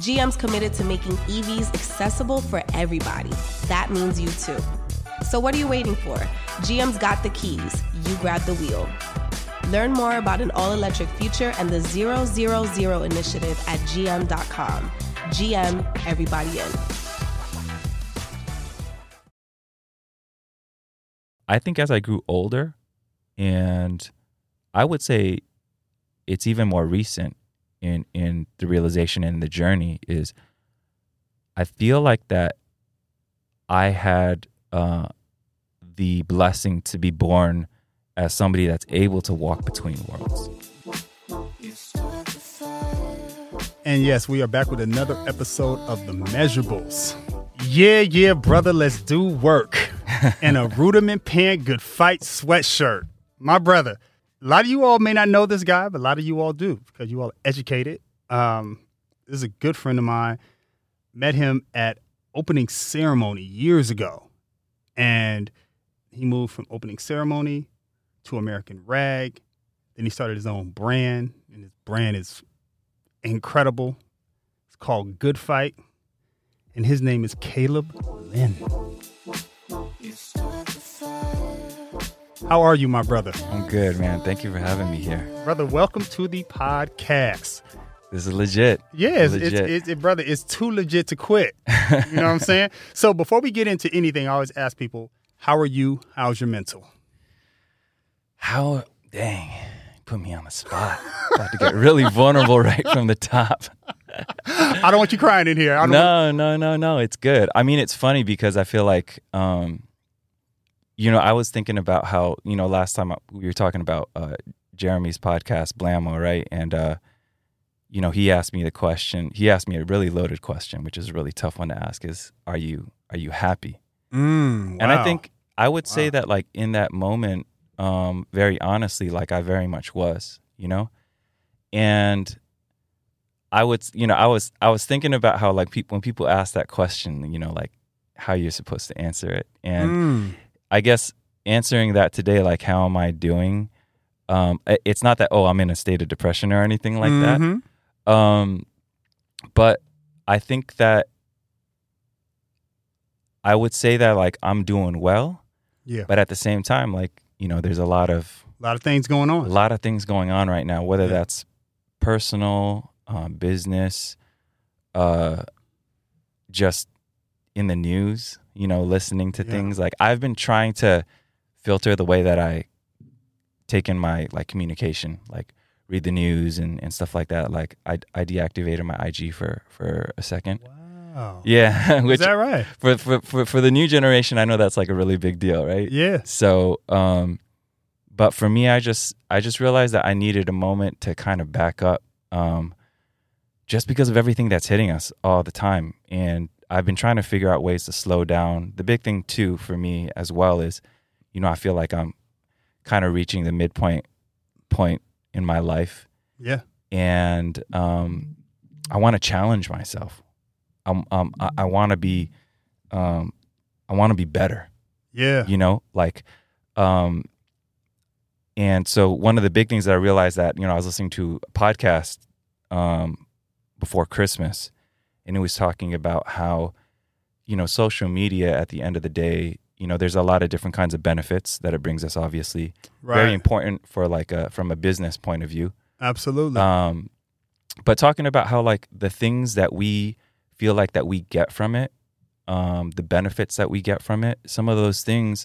GM's committed to making EVs accessible for everybody. That means you too. So what are you waiting for? GM's got the keys. You grab the wheel. Learn more about an all-electric future and the 000 initiative at gm.com. GM, everybody in. I think as I grew older, and I would say it's even more recent in the realization and the journey, is I feel like that I had the blessing to be born as somebody that's able to walk between worlds. And yes, we are back with another episode of The Measurables. Yeah, brother, let's do work. And a rudiment pant Good Fight sweatshirt. My brother, a lot of you all may not know this guy, but a lot of you all do because you all are educated. This is a good friend of mine. Met him at Opening Ceremony years ago. And he moved from Opening Ceremony to American Rag. Then he started his own brand, and his brand is incredible. It's called Good Fight. And his name is Caleb Lin. How are you, my brother? I'm good, man. Thank you for having me here. Brother, welcome to the podcast. This is legit. Yes, legit. Brother, it's too legit to quit. You know what I'm saying? So before we get into anything, I always ask people, how are you? How's your mental? Dang, put me on the spot. About to get really vulnerable right from the top. I don't want you crying in here. No. It's good. I mean, it's funny because I feel like... I was thinking about how, last time we were talking about Jeremy's podcast, Blammo, right? And, he asked me the question. He asked me a really loaded question, which is a really tough one to ask, is, are you happy? Wow. And I think I would say that, like, in that moment, very honestly, like, I very much was, And I would, I was thinking about how, like, when people ask that question, like, how you're supposed to answer it. And... I guess answering that today, like, how am I doing? It's not that, I'm in a state of depression or anything like that. But I think that I would say that, like, I'm doing well. Yeah. But at the same time, like, there's a lot of things going on. A lot of things going on right now, whether that's personal, business, just in the news. Listening to things. Like, I've been trying to filter the way that I take in my, like, communication, like read the news and stuff like that. Like, I deactivated my IG for a second. Wow. Yeah. Which, is that right? For the new generation, I know that's like a really big deal, right? Yeah. So, but for me, I just realized that I needed a moment to kind of back up, just because of everything that's hitting us all the time. And I've been trying to figure out ways to slow down. The big thing, too, for me as well is, I feel like I'm kind of reaching the midpoint in my life. Yeah. And I want to challenge myself. I want to be better. Yeah. And so one of the big things that I realized that, I was listening to a podcast before Christmas. And it was talking about how, social media at the end of the day, there's a lot of different kinds of benefits that it brings us, obviously. Right. Very important for from a business point of view. Absolutely. But talking about how, like, the things that we feel like that we get from it, the benefits that we get from it, some of those things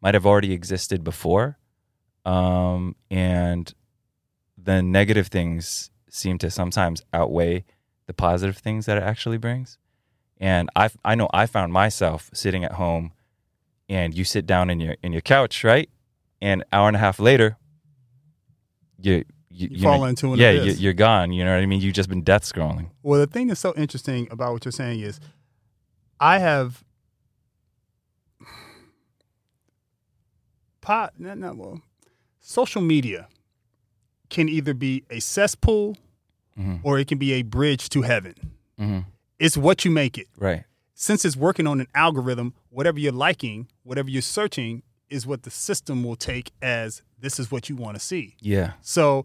might have already existed before. And the negative things seem to sometimes outweigh the positive things that it actually brings. And I know I found myself sitting at home, and you sit down in your couch, right? And an hour and a half later, you fall into it. Yeah, you're gone. You know what I mean? You've just been death scrolling. Well, the thing that's so interesting about what you're saying is, I have social media can either be a cesspool or it can be a bridge to heaven. It's what you make it. Right. Since it's working on an algorithm, whatever you're liking, whatever you're searching is what the system will take as this is what you want to see. Yeah. So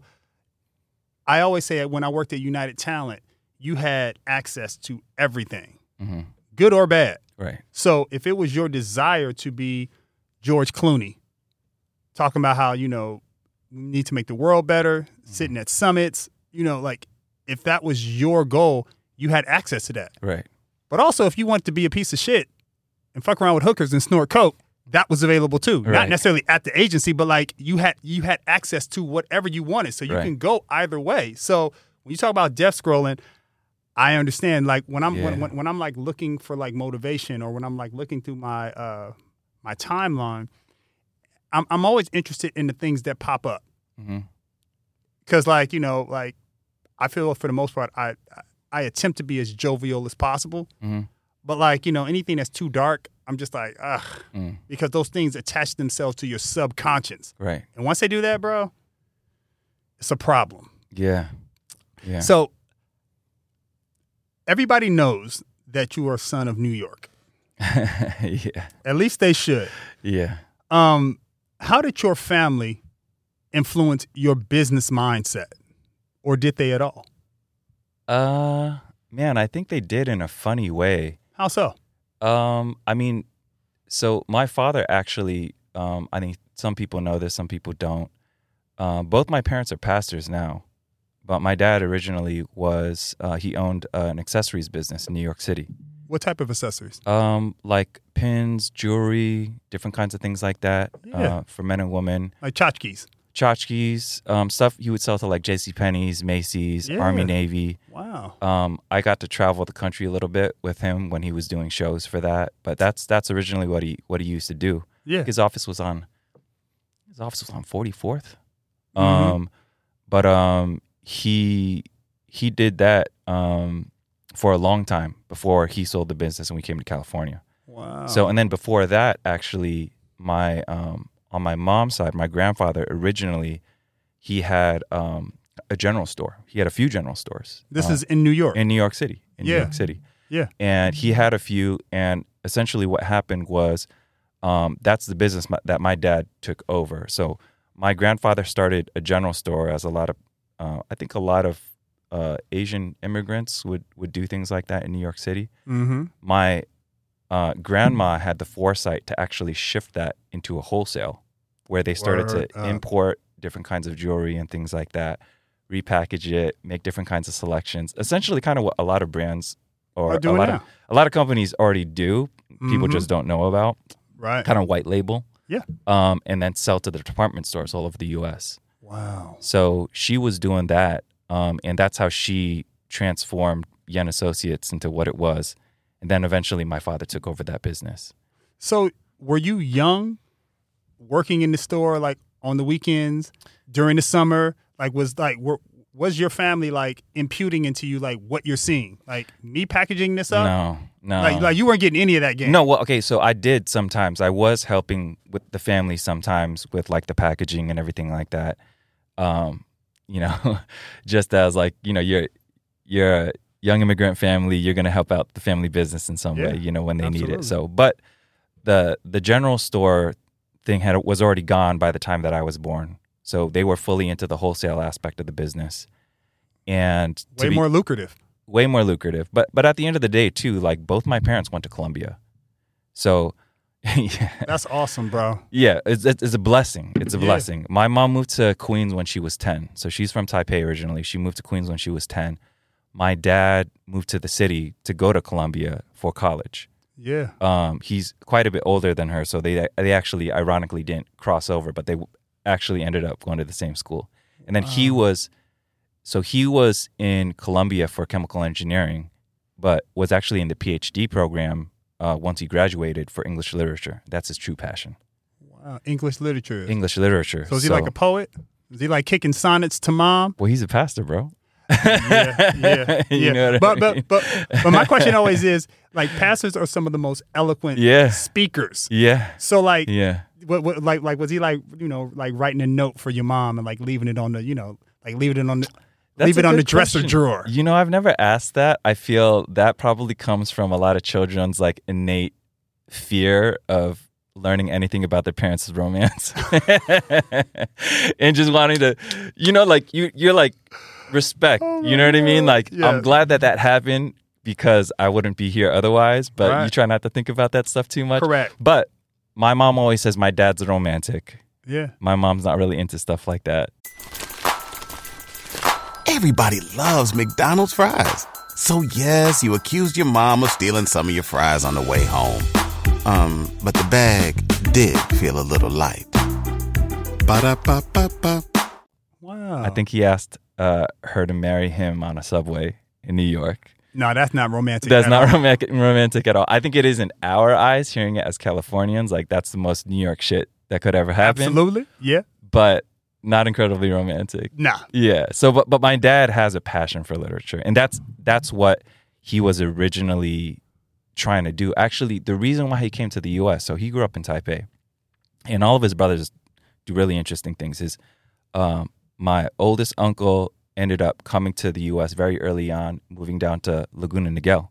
I always say that when I worked at United Talent, you had access to everything, good or bad. Right. So if it was your desire to be George Clooney, talking about how, you know, we need to make the world better, sitting at summits, you know, like if that was your goal, you had access to that. Right. But also if you wanted to be a piece of shit and fuck around with hookers and snort coke, that was available too. Right. Not necessarily at the agency, but like you had access to whatever you wanted. So you can go either way. So when you talk about death scrolling, I understand. Like when I'm when I'm like looking for like motivation, or when I'm like looking through my my timeline, I'm always interested in the things that pop up. Cause like, you know, like I feel for the most part I attempt to be as jovial as possible. But like, you know, anything that's too dark, I'm just like, ugh. Because those things attach themselves to your subconscious. Right. And once they do that, bro, it's a problem. Yeah. Yeah. So everybody knows that you are a son of New York. Yeah. At least they should. Yeah. How did your family influence your business mindset? Or did they at all? Man, I think they did in a funny way. How so? I mean, so my father actually, I think some people know this, some people don't. Both my parents are pastors now, but my dad originally was, he owned an accessories business in New York City. What type of accessories? Like pins, jewelry, different kinds of things like that for men and women. Like tchotchkes. Stuff you would sell to like JCPenney's, Macy's, Army, Navy. Wow. I got to travel the country a little bit with him when he was doing shows for that. But that's originally what he used to do. Yeah. His office was on 44th. But he did that for a long time before he sold the business and we came to California. Wow. So and then before that, actually, my on my mom's side, my grandfather originally, he had a general store. He had a few general stores. This is in New York? In New York City. New York City. Yeah. And he had a few, and essentially what happened was that's the business that my dad took over. So my grandfather started a general store, as a lot of Asian immigrants would do things like that in New York City. My grandma had the foresight to actually shift that into a wholesale, where they started to import different kinds of jewelry and things like that, repackage it, make different kinds of selections. Essentially kind of what a lot of brands or a lot of companies already do, people just don't know about. Right. Kind of white label. Yeah. And then sell to the department stores all over the U.S. Wow. So she was doing that, and that's how she transformed Yen Associates into what it was. And then eventually my father took over that business. So were you young, working in the store, like on the weekends, during the summer? Like was your family like imputing into you like what you're seeing? Like me packaging this up? No. Like you weren't getting any of that game. No, well, okay, so I did sometimes. I was helping with the family sometimes with like the packaging and everything like that. You know, just as like, you know, you're young immigrant family, you're going to help out the family business in some way, you know, when they need it. So, but the general store thing was already gone by the time that I was born. So they were fully into the wholesale aspect of the business, and way more lucrative. But at the end of the day too, like both my parents went to Columbia. So that's awesome, bro. Yeah. It's a blessing. It's a blessing. My mom moved to Queens when she was 10. So she's from Taipei originally. She moved to Queens when she was 10. My dad moved to the city to go to Columbia for college. Yeah. He's quite a bit older than her, so they actually ironically didn't cross over, but they actually ended up going to the same school. And then he was in Columbia for chemical engineering, but was actually in the PhD program once he graduated for English literature. That's his true passion. Wow, English literature. English literature. So is he like a poet? Is he like kicking sonnets to mom? Well, he's a pastor, bro. Yeah. You know what but my question always is, like, pastors are some of the most eloquent speakers. Yeah. So like What like was he like, you know, like writing a note for your mom and like leaving it on the, you know, like leaving it on the dresser drawer? You know, I've never asked that. I feel that probably comes from a lot of children's like innate fear of learning anything about their parents' romance and just wanting to, you know, like you're like respect. Oh, you know what I mean? Like, yeah. I'm glad that happened because I wouldn't be here otherwise. But right. You try not to think about that stuff too much. Correct. But my mom always says my dad's romantic. Yeah. My mom's not really into stuff like that. Everybody loves McDonald's fries. So yes, you accused your mom of stealing some of your fries on the way home. But the bag did feel a little light. Ba-da-ba-ba-ba. Wow. I think he asked her to marry him on a subway in New York. No, that's not romantic. That's not romantic at all. I think it is in our eyes, hearing it as Californians, like that's the most New York shit that could ever happen. Absolutely, yeah. But not incredibly romantic. Nah. Yeah. So, but my dad has a passion for literature, and that's what he was originally trying to do. Actually, the reason why he came to the U.S. So he grew up in Taipei, and all of his brothers do really interesting things. His my oldest uncle ended up coming to the U.S. very early on, moving down to Laguna Niguel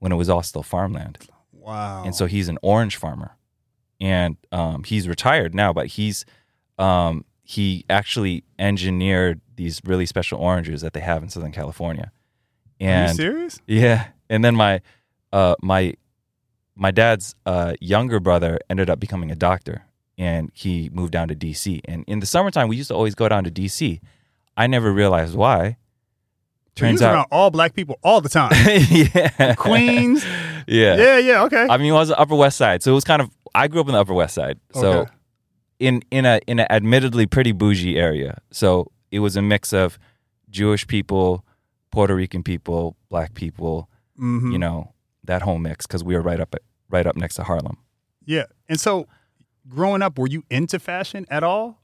when it was all still farmland. Wow! And so he's an orange farmer, and he's retired now, but he actually engineered these really special oranges that they have in Southern California. And, are you serious? Yeah. And then my dad's younger brother ended up becoming a doctor, and he moved down to D.C. And in the summertime, we used to always go down to D.C. I never realized why. Turns out around all black people all the time. Yeah. Queens. Yeah. Yeah, okay. I mean, I was on the Upper West Side. So it was kind of, I grew up in the Upper West Side. So okay. in an admittedly pretty bougie area. So it was a mix of Jewish people, Puerto Rican people, black people, mm-hmm. you know, that whole mix, because we were right up next to Harlem. Yeah. And so growing up, were you into fashion at all?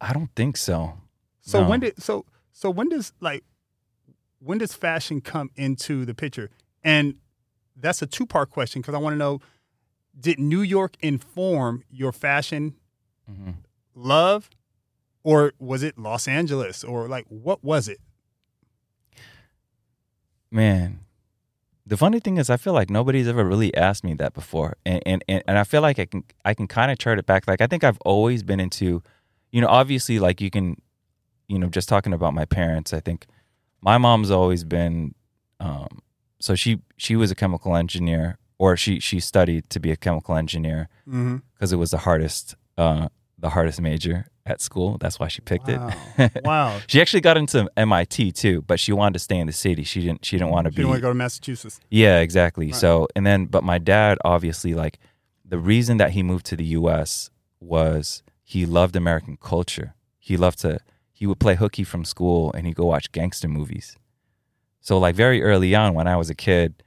I don't think so. So no. when does fashion come into the picture? And that's a two-part question, because I want to know, did New York inform your fashion mm-hmm. love, or was it Los Angeles, or like what was it? Man, the funny thing is I feel like nobody's ever really asked me that before, and I feel like I can kind of turn it back. Like I think I've always been into, you know, obviously like you can. You know, just talking about my parents, I think my mom's always been, so she was a chemical engineer, or she studied to be a chemical engineer because mm-hmm. it was the hardest major at school. That's why she picked it. Wow. She actually got into MIT too, but she wanted to stay in the city. She didn't want to go to Massachusetts. Yeah, exactly. Right. So, and then, but my dad, obviously, like the reason that he moved to the U.S. was he loved American culture. He would play hooky from school and he'd go watch gangster movies. So like very early on when I was a kid,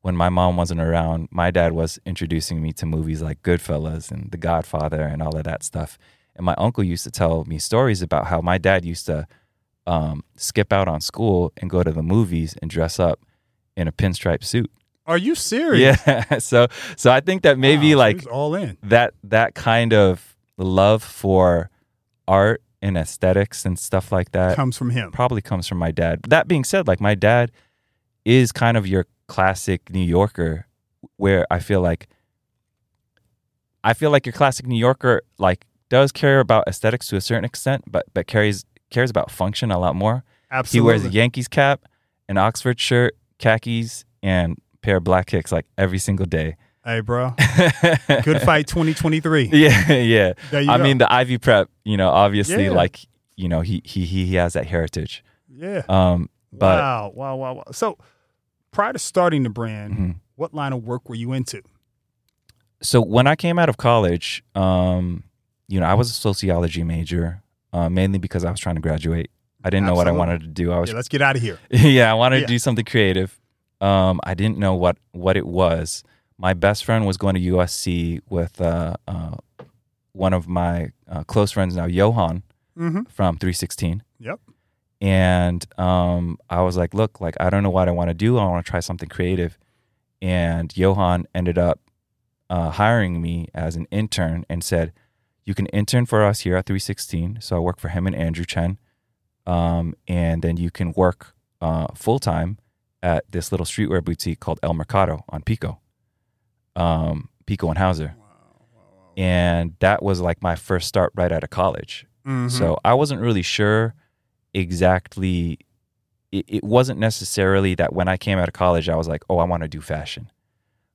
when my mom wasn't around, my dad was introducing me to movies like Goodfellas and The Godfather and all of that stuff. And my uncle used to tell me stories about how my dad used to skip out on school and go to the movies and dress up in a pinstripe suit. Are you serious? Yeah. So I think that maybe wow, like all in. That kind of love for art and aesthetics and stuff like that comes from him. Probably comes from my dad. That being said, like my dad is kind of your classic New Yorker, where I feel like your classic New Yorker like does care about aesthetics to a certain extent, but cares about function a lot more. Absolutely. He wears a Yankees cap, an Oxford shirt, khakis, and a pair of black kicks like every single day. Hey, bro. Good Fight 2023. Yeah, yeah. I mean, the Ivy Prep, you know, obviously, yeah. Like, you know, he has that heritage. Yeah. But Wow. So prior to starting the brand, mm-hmm. what line of work were you into? So when I came out of college, you know, I was a sociology major, mainly because I was trying to graduate. I didn't know what I wanted to do. Let's get out of here. Yeah, I wanted to do something creative. I didn't know what it was. My best friend was going to USC with one of my close friends now, Johan, mm-hmm. from 316. Yep. And I was like, look, like I don't know what I want to do. I want to try something creative. And Johan ended up hiring me as an intern and said, You can intern for us here at 316. So I work for him and Andrew Chen. And then you can work full-time at this little streetwear boutique called El Mercado on Pico. Pico and Hauser. Wow. And that was like my first start right out of college. Mm-hmm. So I wasn't really sure exactly. It wasn't necessarily that when I came out of college, I was like, oh, I want to do fashion.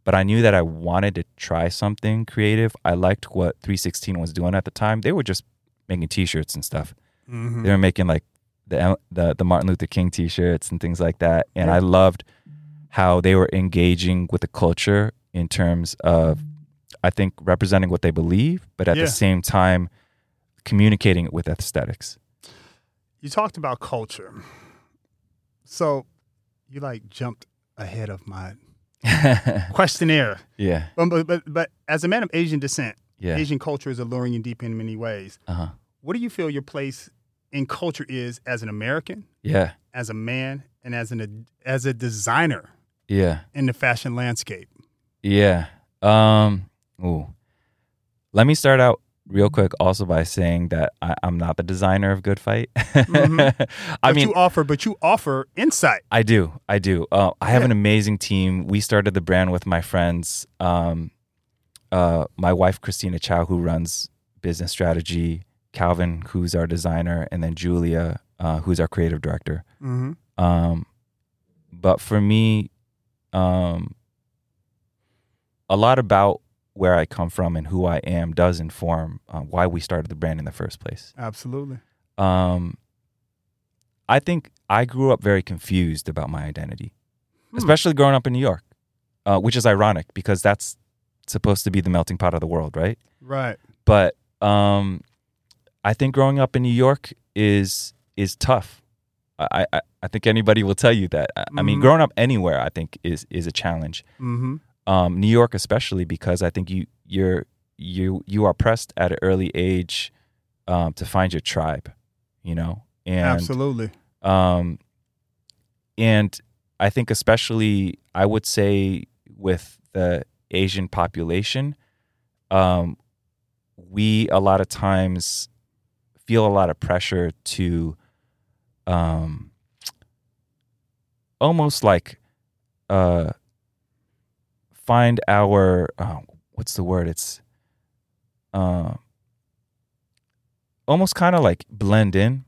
But I knew that I wanted to try something creative. I liked what 316 was doing at the time. They were just making T-shirts and stuff. Mm-hmm. They were making like the Martin Luther King T-shirts and things like that. And I loved how they were engaging with the culture in terms of, I think, representing what they believe, but at the same time, communicating it with aesthetics. You talked about culture. So you like jumped ahead of my questionnaire. Yeah. But as a man of Asian descent, Asian culture is alluring and deep in many ways. Uh-huh. What do you feel your place in culture is as an American? Yeah. As a man and as a designer. Yeah. In the fashion landscape. Yeah. Let me start out real quick also by saying that I'm not the designer of Good Fight. Mm-hmm. But you offer insight. I do. I have an amazing team. We started the brand with my friends. My wife, Christina Chow, who runs business strategy, Calvin, who's our designer, and then Julia, who's our creative director. Mm-hmm. But for me, a lot about where I come from and who I am does inform why we started the brand in the first place. Absolutely. I think I grew up very confused about my identity, especially growing up in New York, which is ironic because that's supposed to be the melting pot of the world, right? Right. But I think growing up in New York is tough. I think anybody will tell you that. I mean, growing up anywhere, I think, is a challenge. Mm-hmm. New York, especially, because I think you are pressed at an early age to find your tribe, you know. And, absolutely. And I think, especially, I would say with the Asian population, we a lot of times feel a lot of pressure to almost like. Find our what's the word? It's almost kind of like blend in,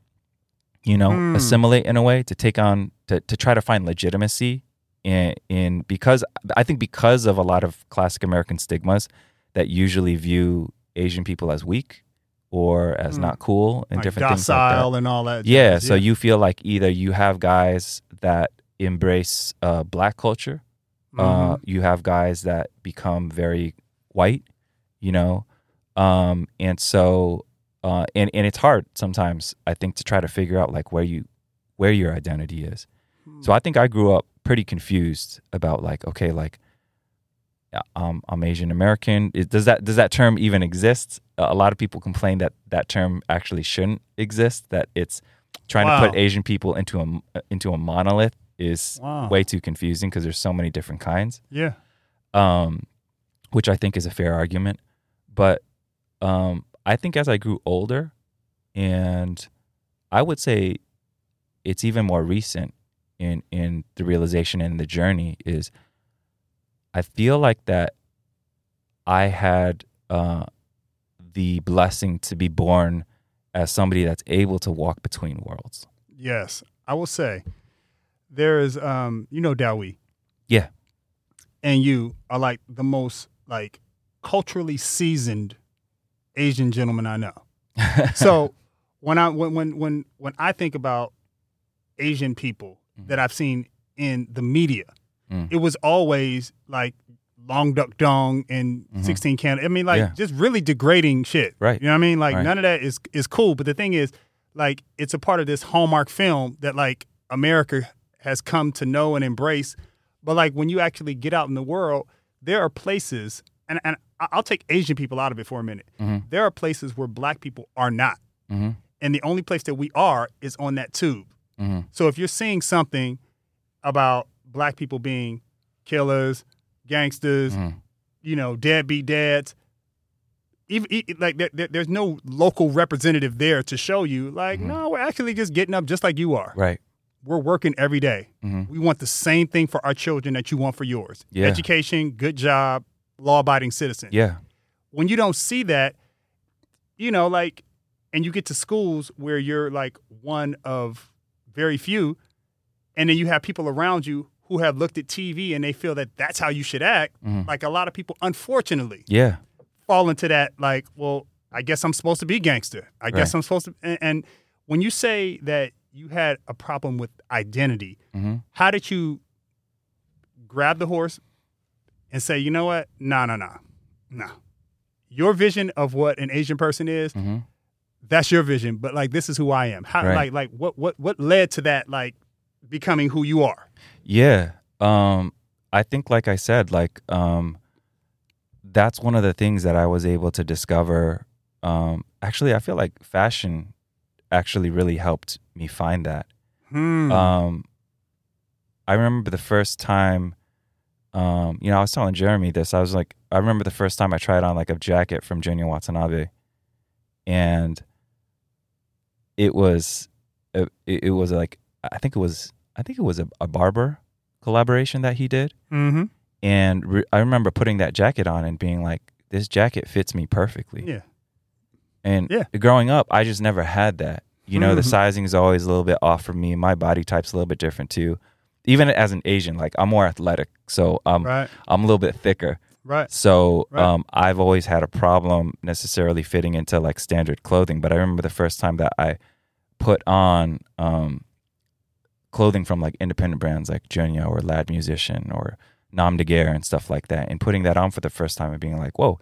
you know, assimilate in a way to take on to try to find legitimacy in because I think because of a lot of classic American stigmas that usually view Asian people as weak or as not cool and like different things like that and all that. Yeah, so you feel like either you have guys that embrace black culture. You have guys that become very white, you know, and so and it's hard sometimes, I think, to try to figure out like where your identity is. So I think I grew up pretty confused about like, okay, like I'm Asian American. Does that term even exist? A lot of people complain that term actually shouldn't exist. That it's trying to put Asian people into a monolith. Is way too confusing because there's so many different kinds. Yeah. Which I think is a fair argument. But I think as I grew older, and I would say it's even more recent in the realization and the journey is I feel like that I had the blessing to be born as somebody that's able to walk between worlds. Yes, I will say. There is, you know, Dowie. Yeah. And you are like the most like culturally seasoned Asian gentleman I know. So when I think about Asian people that I've seen in the media, it was always like Long Duck Dong and 16 Candles. I mean, like just really degrading shit. Right. You know what I mean? Like none of that is cool. But the thing is, like, it's a part of this Hallmark film that like America has come to know and embrace. But like when you actually get out in the world, there are places, and I'll take Asian people out of it for a minute. Mm-hmm. There are places where black people are not. Mm-hmm. And the only place that we are is on that tube. Mm-hmm. So if you're seeing something about black people being killers, gangsters, you know, deadbeat dads, even like there's no local representative there to show you, like, mm-hmm. no, we're actually just getting up just like you are. Right. We're working every day. Mm-hmm. We want the same thing for our children that you want for yours. Yeah. Education, good job, law-abiding citizen. Yeah. When you don't see that, you know, like, and you get to schools where you're like one of very few, and then you have people around you who have looked at TV and they feel that that's how you should act. Mm-hmm. Like a lot of people, unfortunately, yeah, fall into that, like, well, I guess I'm supposed to be gangster. I right. guess I'm supposed to. And when you say that you had a problem with identity, mm-hmm. how did you grab the horse and say, you know what? No. Your vision of what an Asian person is, mm-hmm. that's your vision. But like, this is who I am. How, right. Like what led to that, like, becoming who you are? Yeah. I think, like I said, like, that's one of the things that I was able to discover. Actually, I feel like fashion actually really helped me find that. Hmm. I remember the first time, you know, I was telling Jeremy this, I was like, I remember the first time I tried on like a jacket from Junya Watanabe, and it was like, I think it was a barber collaboration that he did. Mm-hmm. And I remember putting that jacket on and being like, this jacket fits me perfectly. Yeah. And yeah. growing up, I just never had that. You know, mm-hmm. the sizing is always a little bit off for me. My body type's a little bit different too. Even as an Asian, like, I'm more athletic, so right. I'm a little bit thicker. Right. So right. I've always had a problem necessarily fitting into like standard clothing. But I remember the first time that I put on clothing from like independent brands like Junya or Lad Musician or Nom de Guerre and stuff like that, and putting that on for the first time and being like, whoa,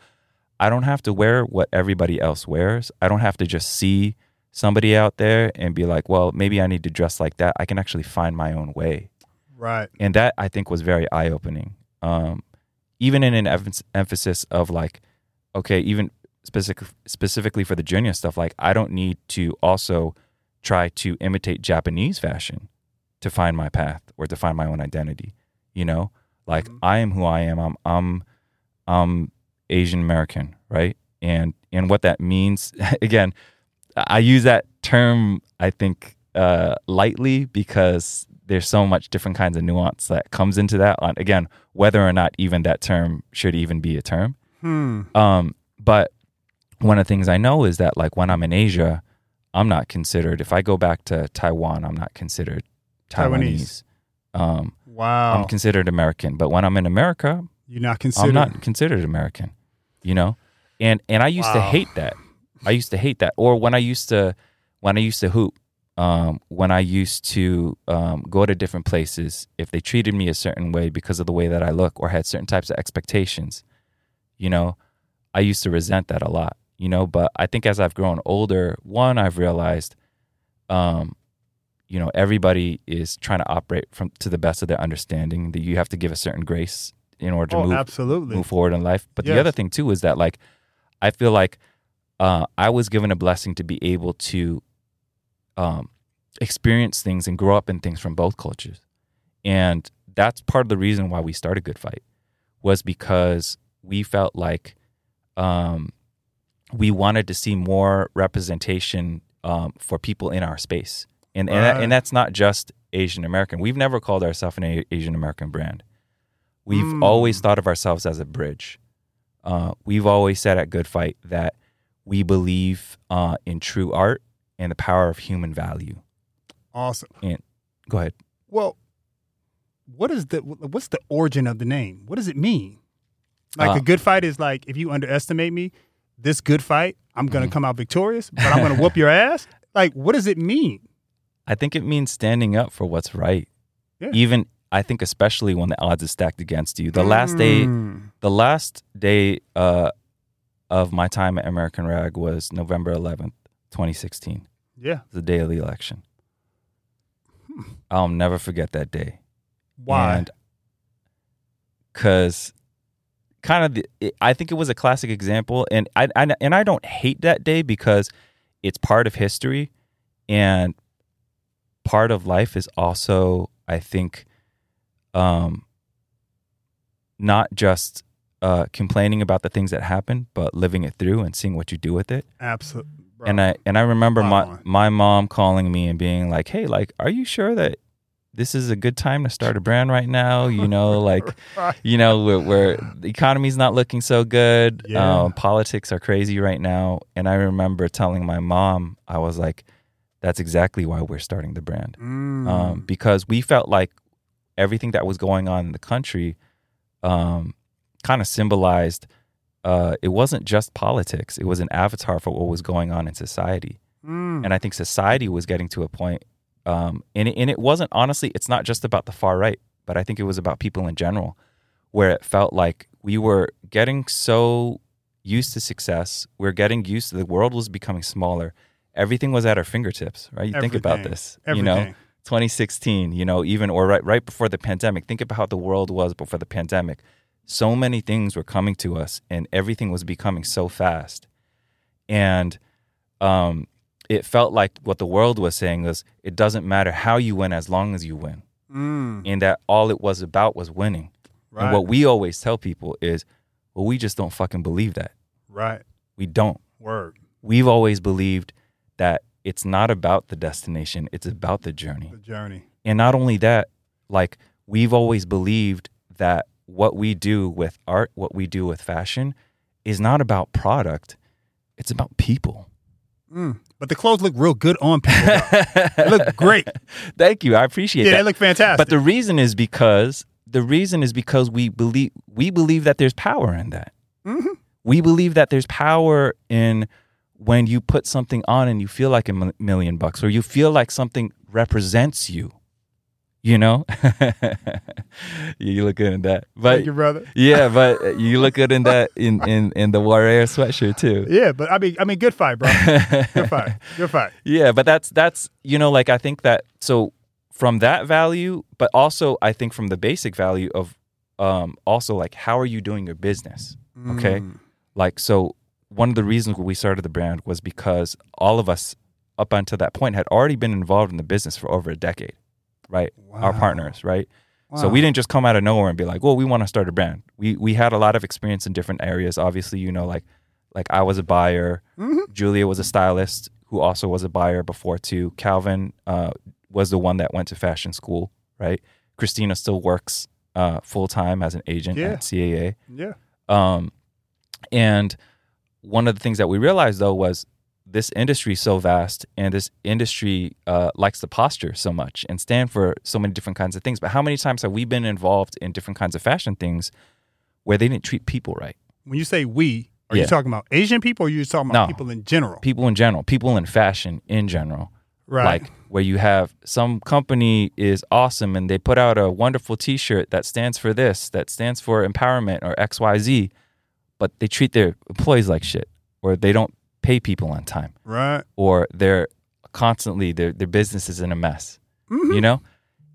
I don't have to wear what everybody else wears. I don't have to just see somebody out there and be like, well, maybe I need to dress like that. I can actually find my own way. Right. And that, I think, was very eye-opening. Even in an emphasis of like, okay, even specifically for the Junya stuff, like, I don't need to also try to imitate Japanese fashion to find my path or to find my own identity, you know? Like, mm-hmm. I am who I am. I'm Asian American, right? And what that means, again, I use that term, I think, lightly, because there's so much different kinds of nuance that comes into that. On, again, whether or not even that term should even be a term. Hmm. But one of the things I know is that, like, when I'm in Asia, I'm not considered. If I go back to Taiwan, I'm not considered Taiwanese. Wow. I'm considered American. But when I'm in America, I'm not considered American, you know? And I used wow. to hate that. I used to hate that. Or when I used to hoop, when I used to go to different places, if they treated me a certain way because of the way that I look or had certain types of expectations, you know, I used to resent that a lot, you know? But I think as I've grown older, one, I've realized, you know, everybody is trying to operate to the best of their understanding, that you have to give a certain grace in order to move forward in life. But yes. The other thing too is that, like, I feel like I was given a blessing to be able to experience things and grow up in things from both cultures. And that's part of the reason why we started Good Fight, was because we felt like we wanted to see more representation for people in our space. And that's not just Asian American. We've never called ourselves an Asian American brand. We've always thought of ourselves as a bridge. We've always said at Good Fight that we believe in true art and the power of human value. Awesome. And go ahead. Well, what's the origin of the name? What does it mean? Like, a good fight is like, if you underestimate me, this good fight, I'm going to come out victorious, but I'm going to whoop your ass. Like, what does it mean? I think it means standing up for what's right. Yeah. Even, I think, especially when the odds are stacked against you. The last day of my time at American Rag was November 11th, 2016. Yeah. The day of the election. I'll never forget that day. Why? Because I think it was a classic example. And I don't hate that day, because it's part of history, and part of life is also, I think, not just complaining about the things that happened, but living it through and seeing what you do with it. Absolutely. And I remember my mom calling me and being like, hey, like, are you sure that this is a good time to start a brand right now? You know, like, you know, where the economy's not looking so good. Yeah. Politics are crazy right now. And I remember telling my mom, I was like, that's exactly why we're starting the brand. Mm. Because we felt like everything that was going on in the country kind of symbolized it wasn't just politics. It was an avatar for what was going on in society. Mm. And I think society was getting to a point. And it wasn't, honestly, it's not just about the far right, but I think it was about people in general, where it felt like we were getting so used to success. We're getting used to the world was becoming smaller. Everything was at our fingertips, right? You think about this, you know, 2016, you know, even or right before the pandemic. Think about how the world was before the pandemic. So many things were coming to us and everything was becoming so fast. And it felt like what the world was saying was, it doesn't matter how you win as long as you win. Mm. And that all it was about was winning. Right. And what we always tell people is, well, we just don't fucking believe that. Right. We don't. Word. We've always believed that it's not about the destination. It's about the journey. The journey. And not only that, like, we've always believed that what we do with art, what we do with fashion is not about product. It's about people. Mm. But the clothes look real good on people. They look great. Thank you. I appreciate that. Yeah, they look fantastic. But the reason is because we believe that there's power in that. Mm-hmm. We believe that there's power in when you put something on and you feel like $1 million bucks, or you feel like something represents you. You know, you look good in that. But, thank you, brother. Yeah, but you look good in that in the Warrior sweatshirt too. Yeah, but I mean, good fight, bro. Good fight. Good fight. Yeah, but that's you know, like, I think that, so from that value, but also I think from the basic value of also, like, how are you doing your business? Okay, like, so one of the reasons we started the brand was because all of us up until that point had already been involved in the business for over a decade. Right. Wow. Our partners. Right. Wow. So we didn't just come out of nowhere and be like, well, we want to start a brand. We had a lot of experience in different areas. Obviously, you know, like I was a buyer. Mm-hmm. Julia was a stylist who also was a buyer before too. Calvin was the one that went to fashion school. Right. Christina still works full time as an agent at CAA. Yeah. And one of the things that we realized, though, was this industry is so vast, and this industry likes to posture so much and stand for so many different kinds of things. But how many times have we been involved in different kinds of fashion things where they didn't treat people right? When you say we, are you talking about Asian people, or are you talking about people in general? People in general. People in fashion in general. Right. Like, where you have some company is awesome and they put out a wonderful T-shirt that stands for this, that stands for empowerment or XYZ, but they treat their employees like shit, or they don't pay people on time, right? Or they're constantly their business is in a mess, mm-hmm. you know.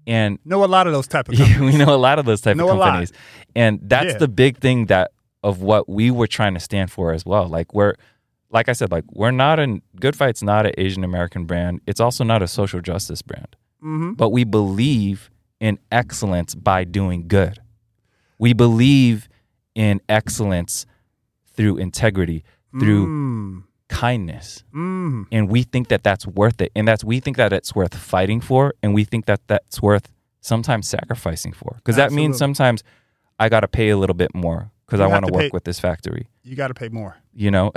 And know a lot of those type of companies. We know a lot of those type of companies, and that's the big thing that of what we were trying to stand for as well. Like, we're, like I said, like, we're not in Good Fight's not an Asian American brand. It's also not a social justice brand, mm-hmm. but we believe in excellence by doing good. We believe in excellence through integrity, through kindness, and we think that that's worth it, and that's, we think that it's worth fighting for, and we think that that's worth sometimes sacrificing for, because that means sometimes I gotta pay a little bit more because I want to work with this factory. You gotta pay more, you know.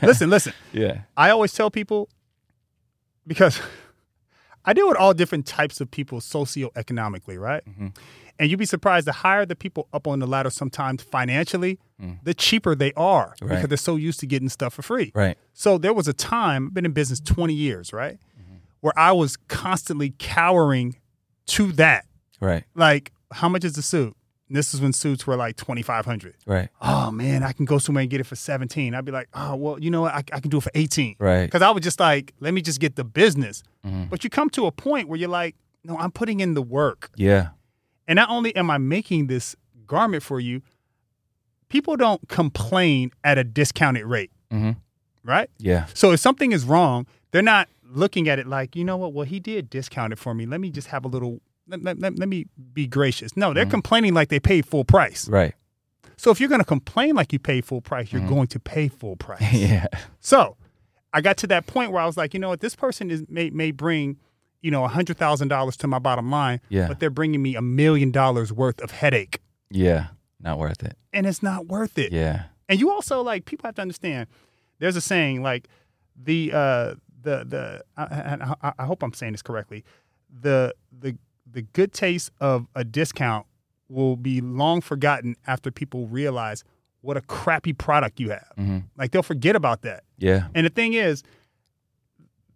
listen yeah, I always tell people, because I deal with all different types of people socioeconomically, right? Mm-hmm. And you'd be surprised, the higher the people up on the ladder sometimes financially, the cheaper they are, right? Because they're so used to getting stuff for free. Right. So there was a time, I've been in business 20 years, right? Mm-hmm. Where I was constantly cowering to that. Right. Like, how much is the suit? And this is when suits were like $2,500. Right. Oh, man, I can go somewhere and get it for $17. I'd be like, oh, well, you know what? I can do it for $18. Right. Because I was just like, let me just get the business. Mm-hmm. But you come to a point where you're like, no, I'm putting in the work. Yeah. And not only am I making this garment for you, people don't complain at a discounted rate, mm-hmm. right? Yeah. So if something is wrong, they're not looking at it like, you know what? Well, he did discount it for me. Let me just have a little, let me be gracious. No, they're complaining like they paid full price. Right. So if you're going to complain like you pay full price, you're going to pay full price. Yeah. So I got to that point where I was like, you know what, this person is may bring, you know, $100,000 to my bottom line, but they're bringing me $1 million worth of headache. Yeah, not worth it. And it's not worth it. Yeah. And you also, like, people have to understand, there's a saying, like, I hope I'm saying this correctly, the good taste of a discount will be long forgotten after people realize what a crappy product you have. Mm-hmm. Like, they'll forget about that. Yeah. And the thing is,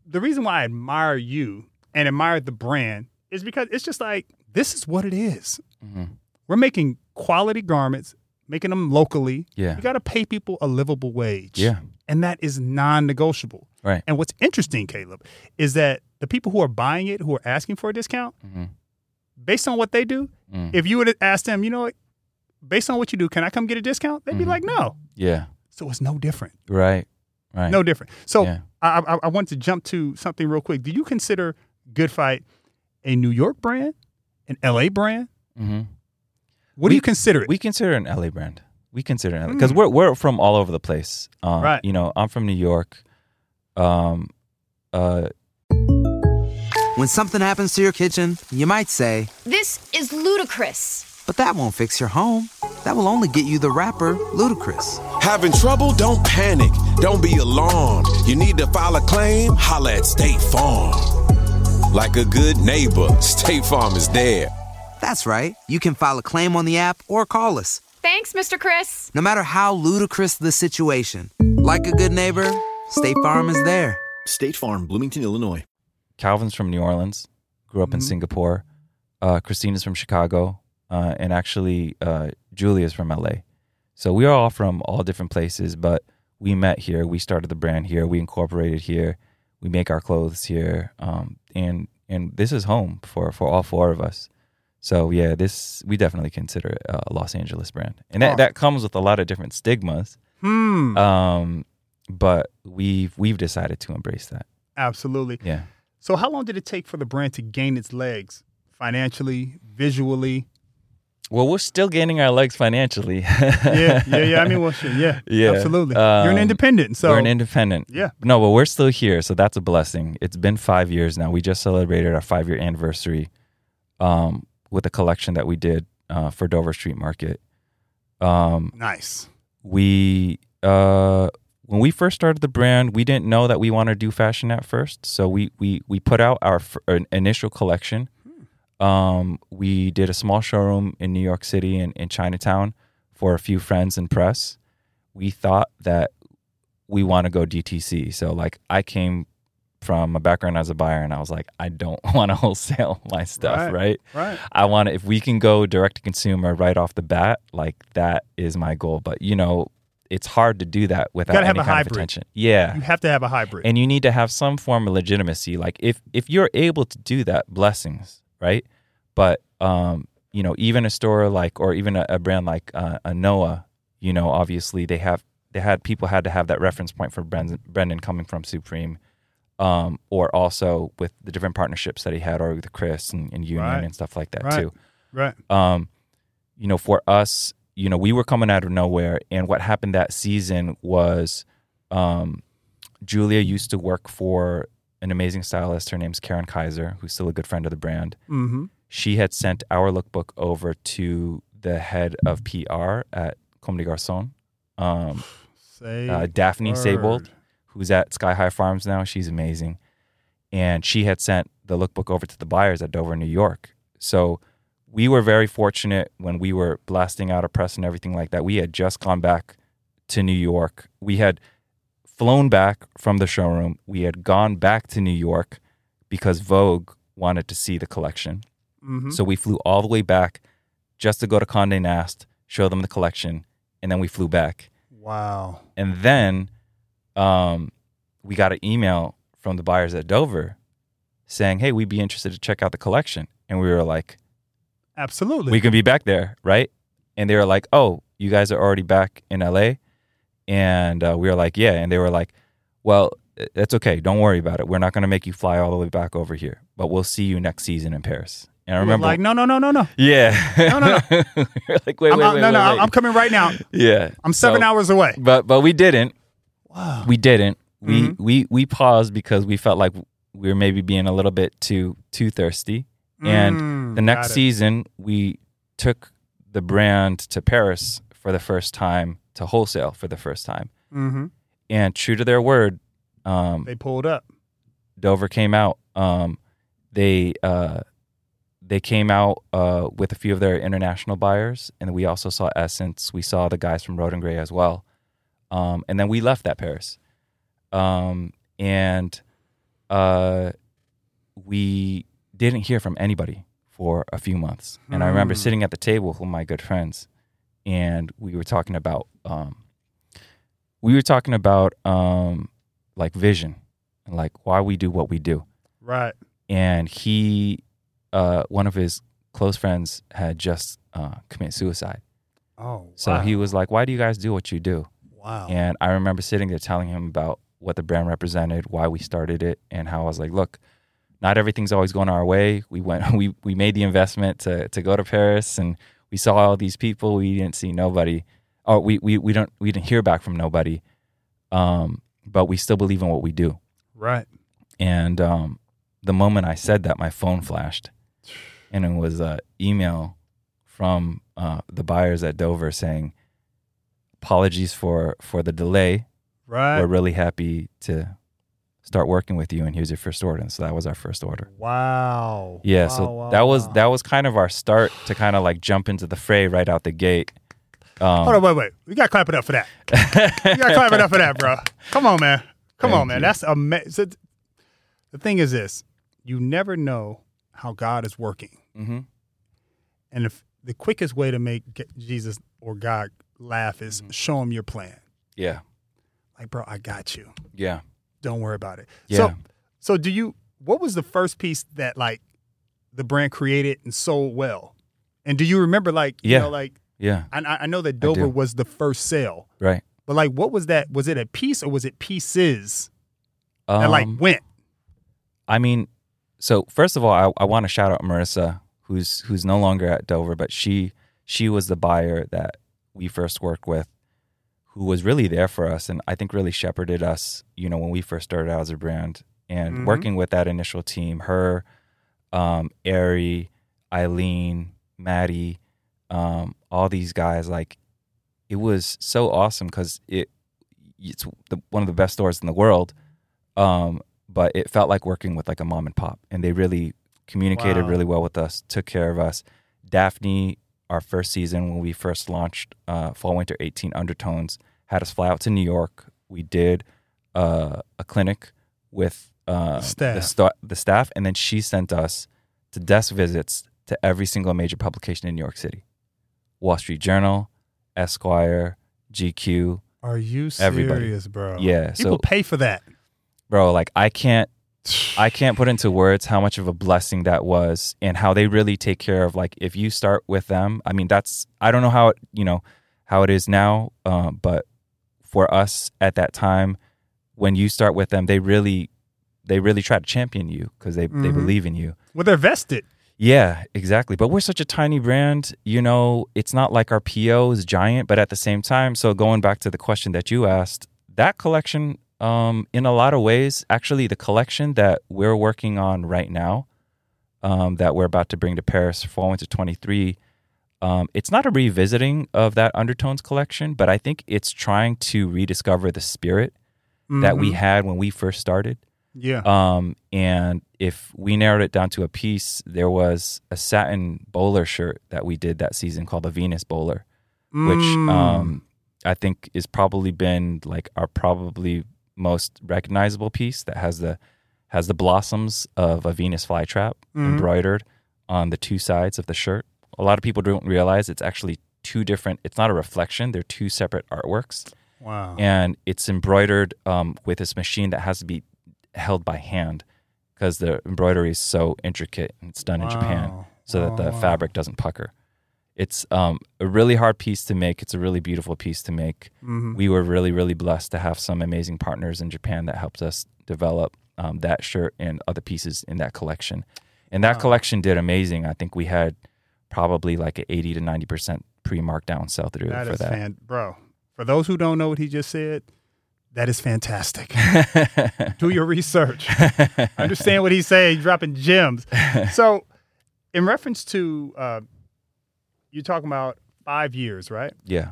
the reason why I admire you and admire the brand is because it's just like, this is what it is. Mm-hmm. We're making quality garments, making them locally. Yeah. You got to pay people a livable wage. Yeah. And that is non-negotiable. Right. And what's interesting, Caleb, is that the people who are buying it, who are asking for a discount, mm-hmm. based on what they do, if you would have asked them, you know what, based on what you do, can I come get a discount? They'd be like, no. Yeah. So it's no different. Right. Right. No different. So I want to jump to something real quick. Do you consider Good Fight a New York brand, an L.A. brand? Mm-hmm. Do you consider it? We consider an L.A. brand. We consider it because we're from all over the place. Right. You know, I'm from New York. When something happens to your kitchen, you might say, "This is ludicrous." But that won't fix your home. That will only get you the rapper, Ludicrous. Having trouble? Don't panic. Don't be alarmed. You need to file a claim? Holla at State Farm. Like a good neighbor, State Farm is there. That's right. You can file a claim on the app or call us. Thanks, Mr. Chris. No matter how ludicrous the situation, like a good neighbor, State Farm is there. State Farm, Bloomington, Illinois. Calvin's from New Orleans, grew up in Singapore. Christina's from Chicago, and actually Julia's from LA. So we are all from all different places, but we met here. We started the brand here. We incorporated here. We make our clothes here. And this is home for all four of us. So yeah, we definitely consider it a Los Angeles brand, and that comes with a lot of different stigmas. But we've decided to embrace that. Absolutely. Yeah. So how long did it take for the brand to gain its legs financially, visually? Well, we're still gaining our legs financially. Yeah. I mean, well, sure. Yeah. Absolutely. You're an independent, so we're an independent. Yeah. No, but we're still here, so that's a blessing. It's been 5 years now. We just celebrated our 5-year anniversary. With a collection that we did for Dover Street Market. Nice. We when we first started the brand, we didn't know that we wanted to do fashion at first. So we put out our initial collection. We did a small showroom in New York City and in Chinatown for a few friends and press. We thought that we want to go DTC. So like I came from a background as a buyer, and I was like, I don't want to wholesale my stuff, right? I want to, if we can go direct to consumer right off the bat, like that is my goal. But you know, it's hard to do that without any kind of attention. Yeah, you have to have a hybrid, and you need to have some form of legitimacy. Like if you're able to do that, blessings, right? But you know, even a store like, or even a brand like a Noah, you know, obviously people had to have that reference point for Brendan coming from Supreme. Or also with the different partnerships that he had, or with Chris and Union and stuff like that too. Right. You know, for us, you know, we were coming out of nowhere, and what happened that season was Julia used to work for an amazing stylist. Her name's Karen Kaiser, who's still a good friend of the brand. Mm-hmm. She had sent our lookbook over to the head of PR at Comme des Garçons, Daphne Seybold, who's at Sky High Farms now. She's amazing. And she had sent the lookbook over to the buyers at Dover, New York. So we were very fortunate when we were blasting out a press and everything like that. We had just gone back to New York. We had flown back from the showroom. We had gone back to New York because Vogue wanted to see the collection. Mm-hmm. So we flew all the way back just to go to Condé Nast, show them the collection, and then we flew back. Wow. And then... we got an email from the buyers at Dover saying, "Hey, we'd be interested to check out the collection." And we were like, "Absolutely, we can be back there, right?" And they were like, "Oh, you guys are already back in LA?" And we were like, "Yeah." And they were like, "Well, that's okay. Don't worry about it. We're not going to make you fly all the way back over here, but we'll see you next season in Paris." And I remember like, no. Yeah. No. You're like, wait. I'm coming right now. Yeah. I'm seven hours away. But we didn't. Wow. We didn't. Mm-hmm. We paused because we felt like we were maybe being a little bit too thirsty. And the next season, we took the brand to Paris for the first time, to wholesale for the first time. Mm-hmm. And true to their word, they pulled up. Dover came out. They came out with a few of their international buyers, and we also saw Essence. We saw the guys from Roden Gray as well. And then we left that Paris. And we didn't hear from anybody for a few months. And I remember sitting at the table with my good friends, and we were talking about like vision and like why we do what we do. Right. And he one of his close friends had just committed suicide. Oh, wow. So he was like, why do you guys do what you do? Wow. And I remember sitting there telling him about what the brand represented, why we started it, and how I was like, look, not everything's always going our way. We made the investment to go to Paris, and we saw all these people. We didn't see nobody. Oh, we didn't hear back from nobody. But we still believe in what we do. Right. And the moment I said that, my phone flashed, and it was an email from the buyers at Dover saying, "Apologies for the delay. Right. We're really happy to start working with you, and here's your first order." And so that was our first order. Wow. Yeah, that was kind of our start to kind of like jump into the fray right out the gate. Hold on, wait. We got to clap it up for that. bro. Come on, man. Thank you. That's amazing. So the thing is this. You never know how God is working. Mm-hmm. And if the quickest way to make Jesus or God laugh is show him your plan. Yeah. Like, bro, I got you. Yeah. Don't worry about it. Yeah. So what was the first piece that like the brand created and sold well? And do you remember I know that Dover was the first sale. Right. But like, what was that? Was it a piece or was it pieces that like went? I mean, so first of all, I want to shout out Marissa, who's no longer at Dover, but she was the buyer that we first worked with, who was really there for us and I think really shepherded us, you know, when we first started out as a brand. And working with that initial team, her, Ari, Eileen, Maddie, all these guys, like, it was so awesome because it's one of the best stores in the world, but it felt like working with like a mom and pop. And they really communicated really well with us, took care of us. Daphne, our first season when we first launched Fall Winter 18 Undertones, had us fly out to New York. We did a clinic with the staff, and then she sent us to desk visits to every single major publication in New York City. Wall Street Journal, Esquire, GQ. Are you serious, everybody, bro? Yeah. People pay for that. Bro, like I can't put into words how much of a blessing that was and how they really take care of, like, if you start with them. I mean, I don't know how it is now, but for us at that time, when you start with them, they really try to champion you because they believe in you. Well, they're vested. Yeah, exactly. But we're such a tiny brand, you know, it's not like our PO is giant, but at the same time, so going back to the question that you asked, that collection, in a lot of ways, actually the collection that we're working on right now, that we're about to bring to Paris Fall Winter 23, it's not a revisiting of that Undertones collection, but I think it's trying to rediscover the spirit that we had when we first started. Yeah. And if we narrowed it down to a piece, there was a satin bowler shirt that we did that season called the Venus Bowler, which I think is probably been like our probably most recognizable piece that has the blossoms of a Venus flytrap embroidered on the two sides of the shirt. A lot of people don't realize it's actually two different. It's not a reflection. They're two separate artworks. Wow. And it's embroidered with this machine that has to be held by hand because the embroidery is so intricate, and it's done in Japan so that the fabric doesn't pucker. It's a really hard piece to make. It's a really beautiful piece to make. Mm-hmm. We were really, really blessed to have some amazing partners in Japan that helped us develop that shirt and other pieces in that collection. And that collection did amazing. I think we had probably like an 80 to 90% pre-markdown sell-through for that. Bro, for those who don't know what he just said, that is fantastic. Do your research. Understand what he's saying. He's dropping gems. So in reference to, you're talking about 5 years, right? Yeah.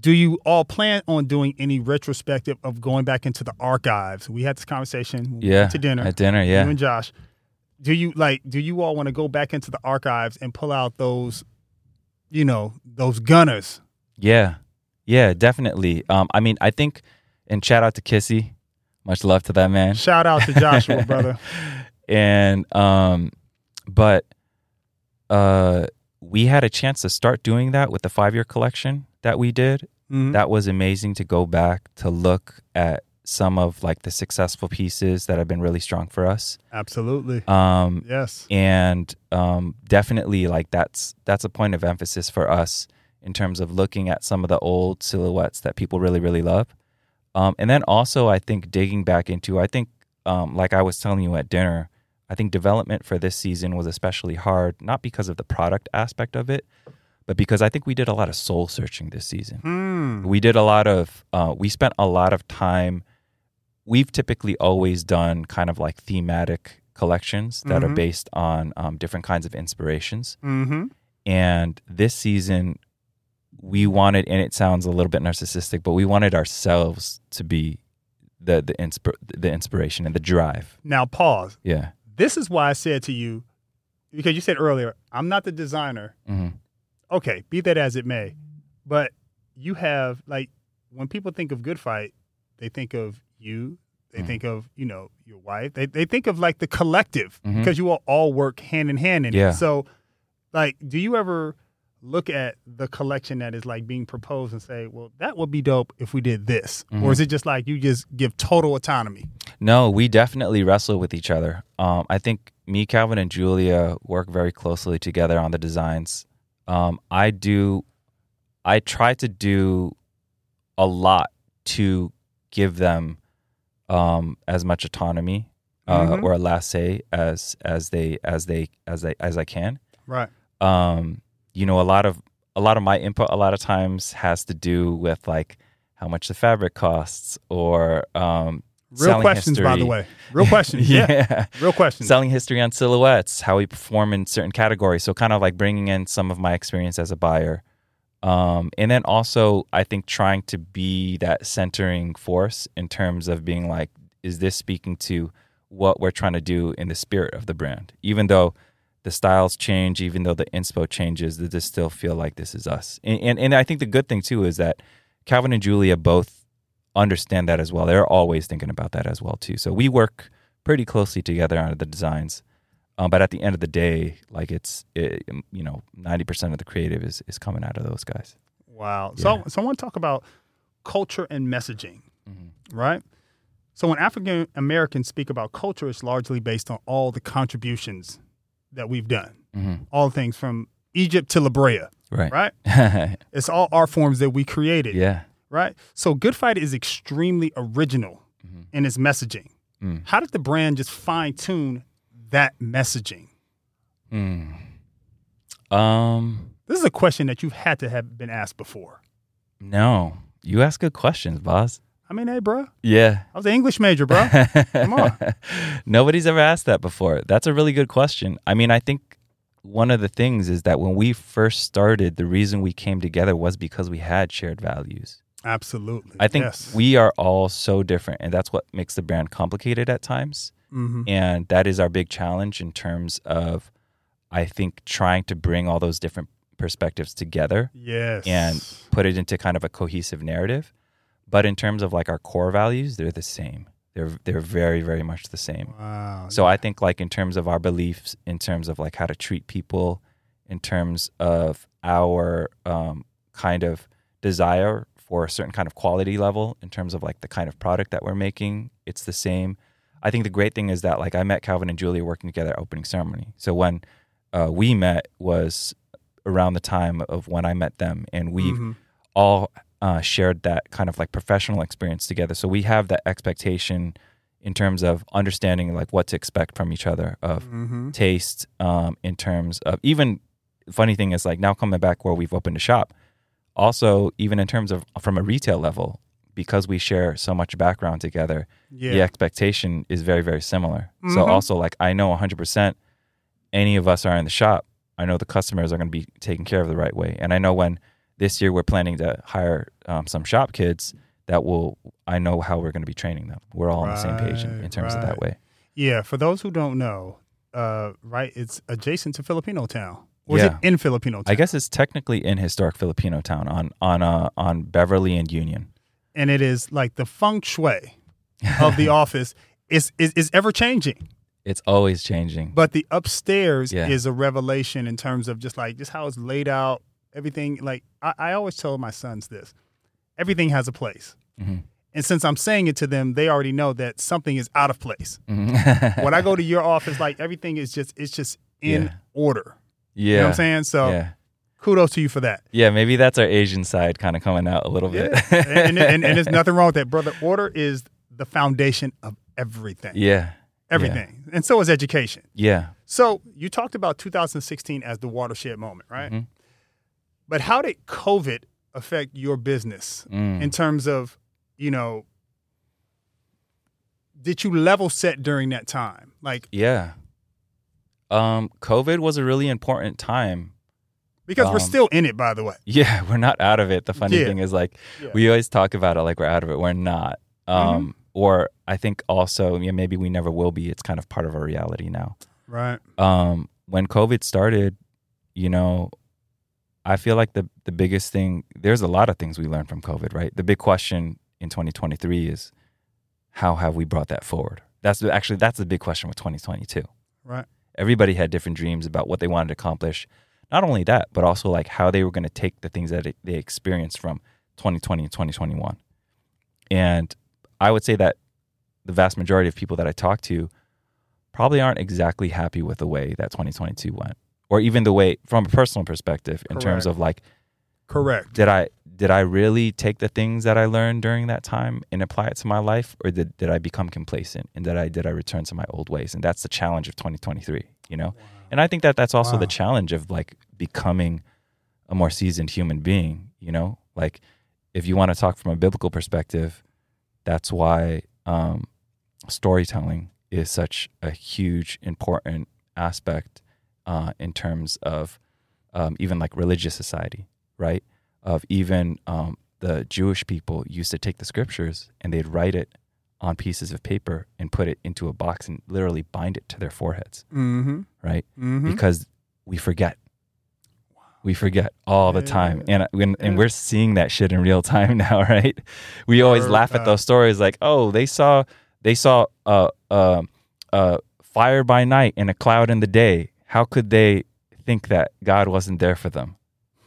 Do you all plan on doing any retrospective of going back into the archives? We had this conversation to dinner. At dinner, yeah. You and Josh. Do you all want to go back into the archives and pull out those, you know, those gunners? Yeah. Yeah, definitely. I mean, I think, and shout out to Kissy. Much love to that man. Shout out to Joshua, brother. And, but we had a chance to start doing that with the 5-year collection that we did. Mm-hmm. That was amazing to go back to look at some of like the successful pieces that have been really strong for us. Absolutely. Yes. And definitely like that's a point of emphasis for us, in terms of looking at some of the old silhouettes that people really, really love. And then also, I think, digging back into, like I was telling you at dinner, I think development for this season was especially hard, not because of the product aspect of it, but because I think we did a lot of soul searching this season. We did a lot of, we spent a lot of time. We've typically always done kind of like thematic collections that are based on different kinds of inspirations. And this season, we wanted, and it sounds a little bit narcissistic, but we wanted ourselves to be the inspiration and the drive. Now, pause. Yeah. This is why I said to you, because you said earlier, I'm not the designer. Okay, be that as it may. But you have, like, when people think of Good Fight, they think of you. They think of, you know, your wife. They think of, like, the collective, because you all work hand in hand in it. So, like, do you ever look at the collection that is like being proposed and say, well, that would be dope if we did this? Or is it just like you just give total autonomy? No, we definitely wrestle with each other. I think me, Calvin, and Julia work very closely together on the designs. I try to do a lot to give them as much autonomy or a laissez as I can. Right. You know, a lot of my input a lot of times has to do with like how much the fabric costs or real questions history. By the way, real questions, real questions. Selling history on silhouettes, how we perform in certain categories. So kind of like bringing in some of my experience as a buyer, and then also I think trying to be that centering force in terms of being like, is this speaking to what we're trying to do in the spirit of the brand, even though the styles change, even though the inspo changes, they just still feel like this is us. And I think the good thing, too, is that Calvin and Julia both understand that as well. They're always thinking about that as well, too. So we work pretty closely together on the designs. But at the end of the day, like you know, 90% of the creative is coming out of those guys. Wow. Yeah. So I want to talk about culture and messaging, right? So when African Americans speak about culture, it's largely based on all the contributions that we've done, all things from Egypt to La Brea, right? It's all art forms that we created, right? So Good Fight is extremely original in its messaging. How did the brand just fine tune that messaging? This is a question that you've had to have been asked before. No, you ask good questions, boss. I mean, hey, bro. Yeah. I was an English major, bro. Come on. Nobody's ever asked that before. That's a really good question. I mean, I think one of the things is that when we first started, the reason we came together was because we had shared values. Absolutely. I think we are all so different, and that's what makes the brand complicated at times. And that is our big challenge in terms of, I think, trying to bring all those different perspectives together and put it into kind of a cohesive narrative. But in terms of like our core values, they're the same. They're very, very much the same. Wow. So I think like in terms of our beliefs, in terms of like how to treat people, in terms of our kind of desire for a certain kind of quality level, in terms of like the kind of product that we're making, it's the same. I think the great thing is that like I met Calvin and Julia working together at Opening Ceremony. So when we met was around the time of when I met them, and we've all shared that kind of like professional experience together. So we have that expectation in terms of understanding like what to expect from each other of taste, in terms of even funny thing is like now coming back where we've opened a shop. Also, even in terms of from a retail level, because we share so much background together, the expectation is very, very similar. So also like I know 100% any of us are in the shop. I know the customers are going to be taken care of the right way. And I know when this year we're planning to hire some shop kids that will, I know how we're going to be training them. We're all on the same page in terms of that way. Yeah. For those who don't know, right, it's adjacent to Filipino Town. Or is it in Filipino Town? I guess it's technically in historic Filipino Town on Beverly and Union. And it is like the feng shui of the office is ever changing. It's always changing. But the upstairs is a revelation in terms of just how it's laid out, everything. Like I always tell my sons this, everything has a place. Mm-hmm. And since I'm saying it to them, they already know that something is out of place. Mm-hmm. When I go to your office, like everything is just in order. Yeah. You know what I'm saying? So kudos to you for that. Yeah, maybe that's our Asian side kind of coming out a little bit. and there's nothing wrong with that, brother. Order is the foundation of everything. Yeah. Everything. Yeah. And so is education. Yeah. So you talked about 2016 as the watershed moment, right? Mm-hmm. But how did COVID affect your business in terms of, you know, did you level set during that time? Like, yeah. COVID was a really important time. Because we're still in it, by the way. Yeah, we're not out of it. The funny thing is, like, we always talk about it like we're out of it. We're not. Or I think also, yeah, maybe we never will be. It's kind of part of our reality now. Right. When COVID started, you know, I feel like the biggest thing, there's a lot of things we learned from COVID, right? The big question in 2023 is, how have we brought that forward? That's the big question with 2022. Right. Everybody had different dreams about what they wanted to accomplish. Not only that, but also like how they were going to take the things that they experienced from 2020 and 2021. And I would say that the vast majority of people that I talk to probably aren't exactly happy with the way that 2022 went, or even the way from a personal perspective in terms of like, did I really take the things that I learned during that time and apply it to my life, or did I become complacent and did I return to my old ways? And that's the challenge of 2023, you know? Wow. And I think that that's also the challenge of like becoming a more seasoned human being, you know, like if you want to talk from a biblical perspective, that's why storytelling is such a huge, important aspect in terms of even like religious society, right? Of even the Jewish people used to take the scriptures and they'd write it on pieces of paper and put it into a box and literally bind it to their foreheads, right? Mm-hmm. Because we forget. Wow. We forget all the time. And we're seeing that shit in real time now, right? We always laugh at those stories like, oh, they saw a fire by night and a cloud in the day. How could they think that God wasn't there for them?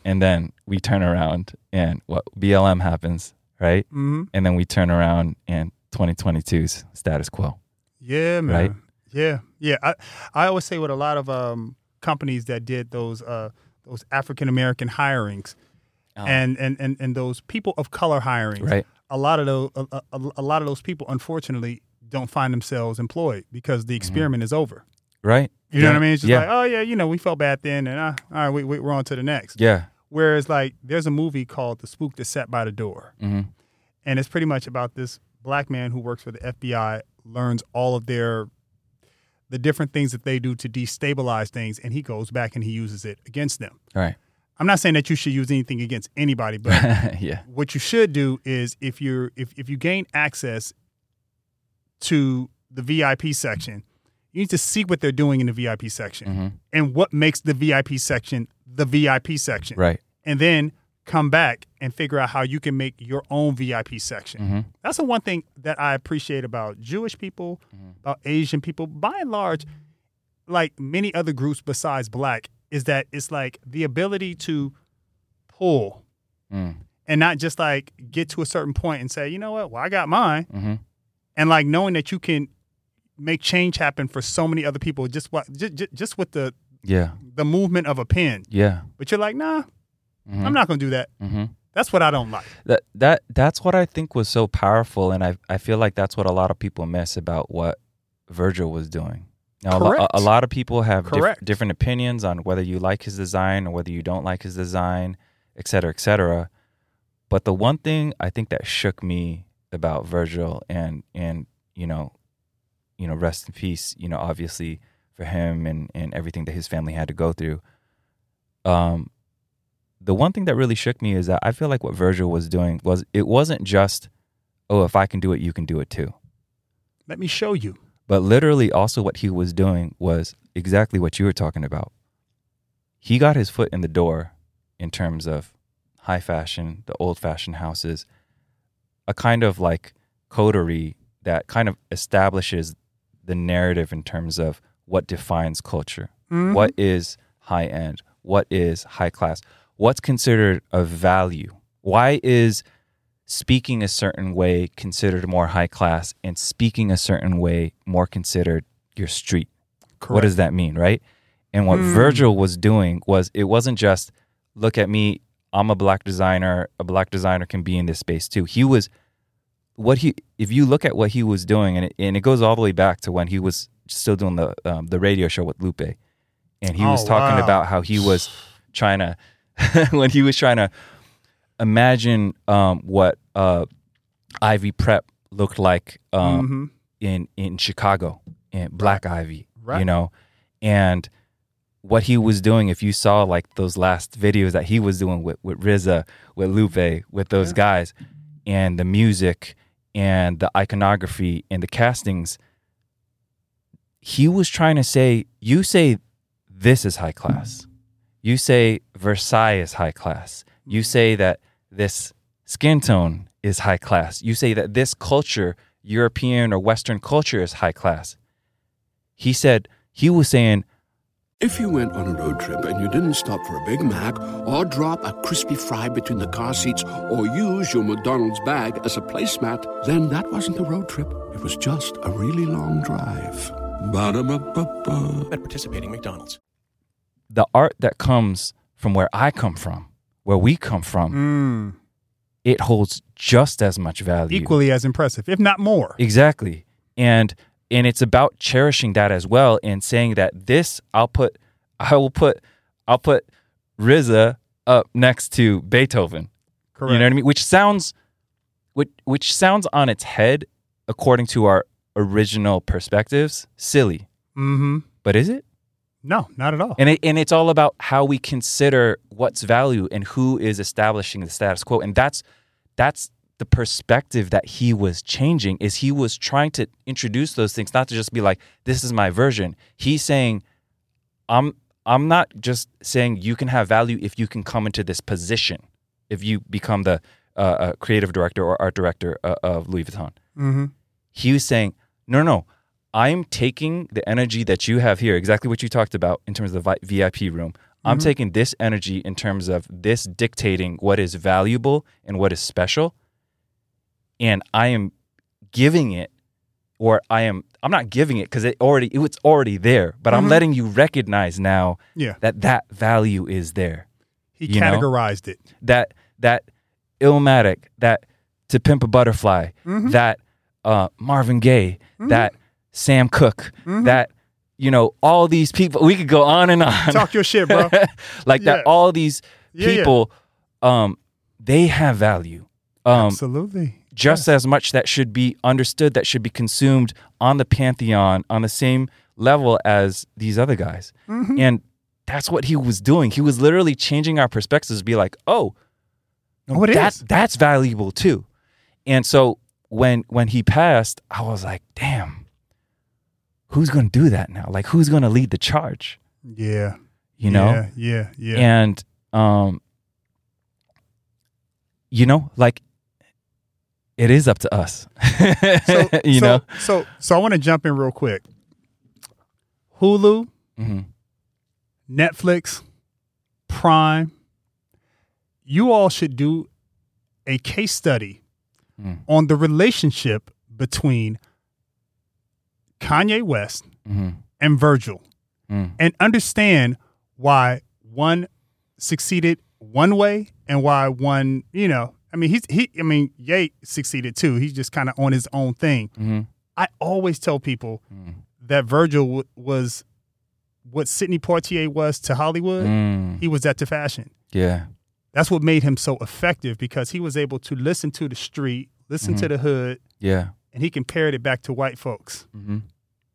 And then we turn around and what BLM happens, right? Mm-hmm. And then we turn around and 2022's status quo. Yeah, man. Right? Yeah. Yeah. I always say with a lot of companies that did those African American hirings and those people of color hirings, right. a lot of those people unfortunately don't find themselves employed because the experiment is over. Right. You know what I mean? It's just like, oh yeah, you know, we felt bad then and all right, we're on to the next. Yeah. Whereas like there's a movie called The Spook That Sat by the Door. Mm-hmm. And it's pretty much about this Black man who works for the FBI, learns all of the different things that they do to destabilize things, and he goes back and he uses it against them. All right. I'm not saying that you should use anything against anybody, but what you should do is if you gain access to the VIP section, you need to see what they're doing in the VIP section and what makes the VIP section. Right. And then come back and figure out how you can make your own VIP section. Mm-hmm. That's the one thing that I appreciate about Jewish people, about Asian people, by and large, like many other groups besides Black, is that it's like the ability to pull and not just like get to a certain point and say, you know what, well, I got mine. Mm-hmm. And like knowing that you can make change happen for so many other people just with the movement of a pen. Yeah. But you're like, nah. Mm-hmm. I'm not going to do that. Mm-hmm. That's what I don't like. That's what I think was so powerful, and I feel like that's what a lot of people miss about what Virgil was doing. Now, a lot of people have different opinions on whether you like his design or whether you don't like his design, et cetera, et cetera. But the one thing I think that shook me about Virgil, and you know, rest in peace, you know, obviously for him and everything that his family had to go through. The one thing that really shook me is that I feel like what Virgil was doing was, it wasn't just, oh, if I can do it, you can do it too. Let me show you. But literally also what he was doing was exactly what you were talking about. He got his foot in the door in terms of high fashion, the old-fashioned houses, a kind of like coterie that kind of establishes the narrative in terms of what defines culture, mm-hmm. what is high-end, what is high-class, what's considered a value. Why is speaking a certain way considered more high-class and speaking a certain way more considered your street? Correct. What does that mean, right? And what Virgil was doing was, it wasn't just, look at me, I'm a black designer. A black designer can be in this space too. If you look at what he was doing, and it goes all the way back to when he was still doing the radio show with Lupe, and he was talking about how he was trying to, when he was trying to imagine what Ivy Prep looked like in Chicago, and Black Ivy, right. You know, and what he was doing, if you saw like those last videos that he was doing with RZA, with Lupe, with those guys, and the music and the iconography and the castings, he was trying to say, you say this is high class. You say Versailles is high class. You say that this skin tone is high class. You say that this culture, European or Western culture, is high class. He was saying, if you went on a road trip and you didn't stop for a Big Mac or drop a crispy fry between the car seats or use your McDonald's bag as a placemat, then that wasn't a road trip. It was just a really long drive. Ba-da-ba-ba-ba. At participating McDonald's. The art that comes from where I come from, where we come from, it holds just as much value. Equally as impressive, if not more. Exactly. And it's about cherishing that as well, and saying that this, I'll put RZA up next to Beethoven. Correct. You know what I mean? Which sounds on its head, according to our original perspectives, silly. Mm-hmm. But is it? No, not at all. And it's all about how we consider what's value and who is establishing the status quo, and that's the perspective that he was changing. Is he was trying to introduce those things, not to just be like, this is my version. He's saying, I'm not just saying you can have value if you can come into this position, if you become the creative director or art director of Louis Vuitton. Mm-hmm. He was saying, no, I'm taking the energy that you have here, exactly what you talked about in terms of the VIP room. Mm-hmm. I'm taking this energy in terms of this dictating what is valuable and what is special. And I am giving it, or I'm not giving it, because it's already there, but I'm letting you recognize now that value is there. He categorized it. That Illmatic, that To Pimp a Butterfly, that Marvin Gaye, that Sam Cooke, that, you know, all these people. We could go on and on. Talk your shit, bro. That all these people, they have value. Absolutely. Just as much that should be understood, that should be consumed on the pantheon, on the same level as these other guys. Mm-hmm. And that's what he was doing. He was literally changing our perspectives to be like, that's valuable too. And so when he passed, I was like, damn, who's going to do that now? Like, who's going to lead the charge? Yeah. You know? Yeah. And, you know, like, it is up to us. you know? So I want to jump in real quick. Hulu, Netflix, Prime, you all should do a case study on the relationship between Kanye West and Virgil, and understand why one succeeded one way and why one, you know, I mean, Ye succeeded too. He's just kind of on his own thing. Mm-hmm. I always tell people that Virgil was what Sidney Poitier was to Hollywood. He was that to fashion. Yeah. That's what made him so effective, because he was able to listen to the street, listen to the hood. Yeah. And he compared it back to white folks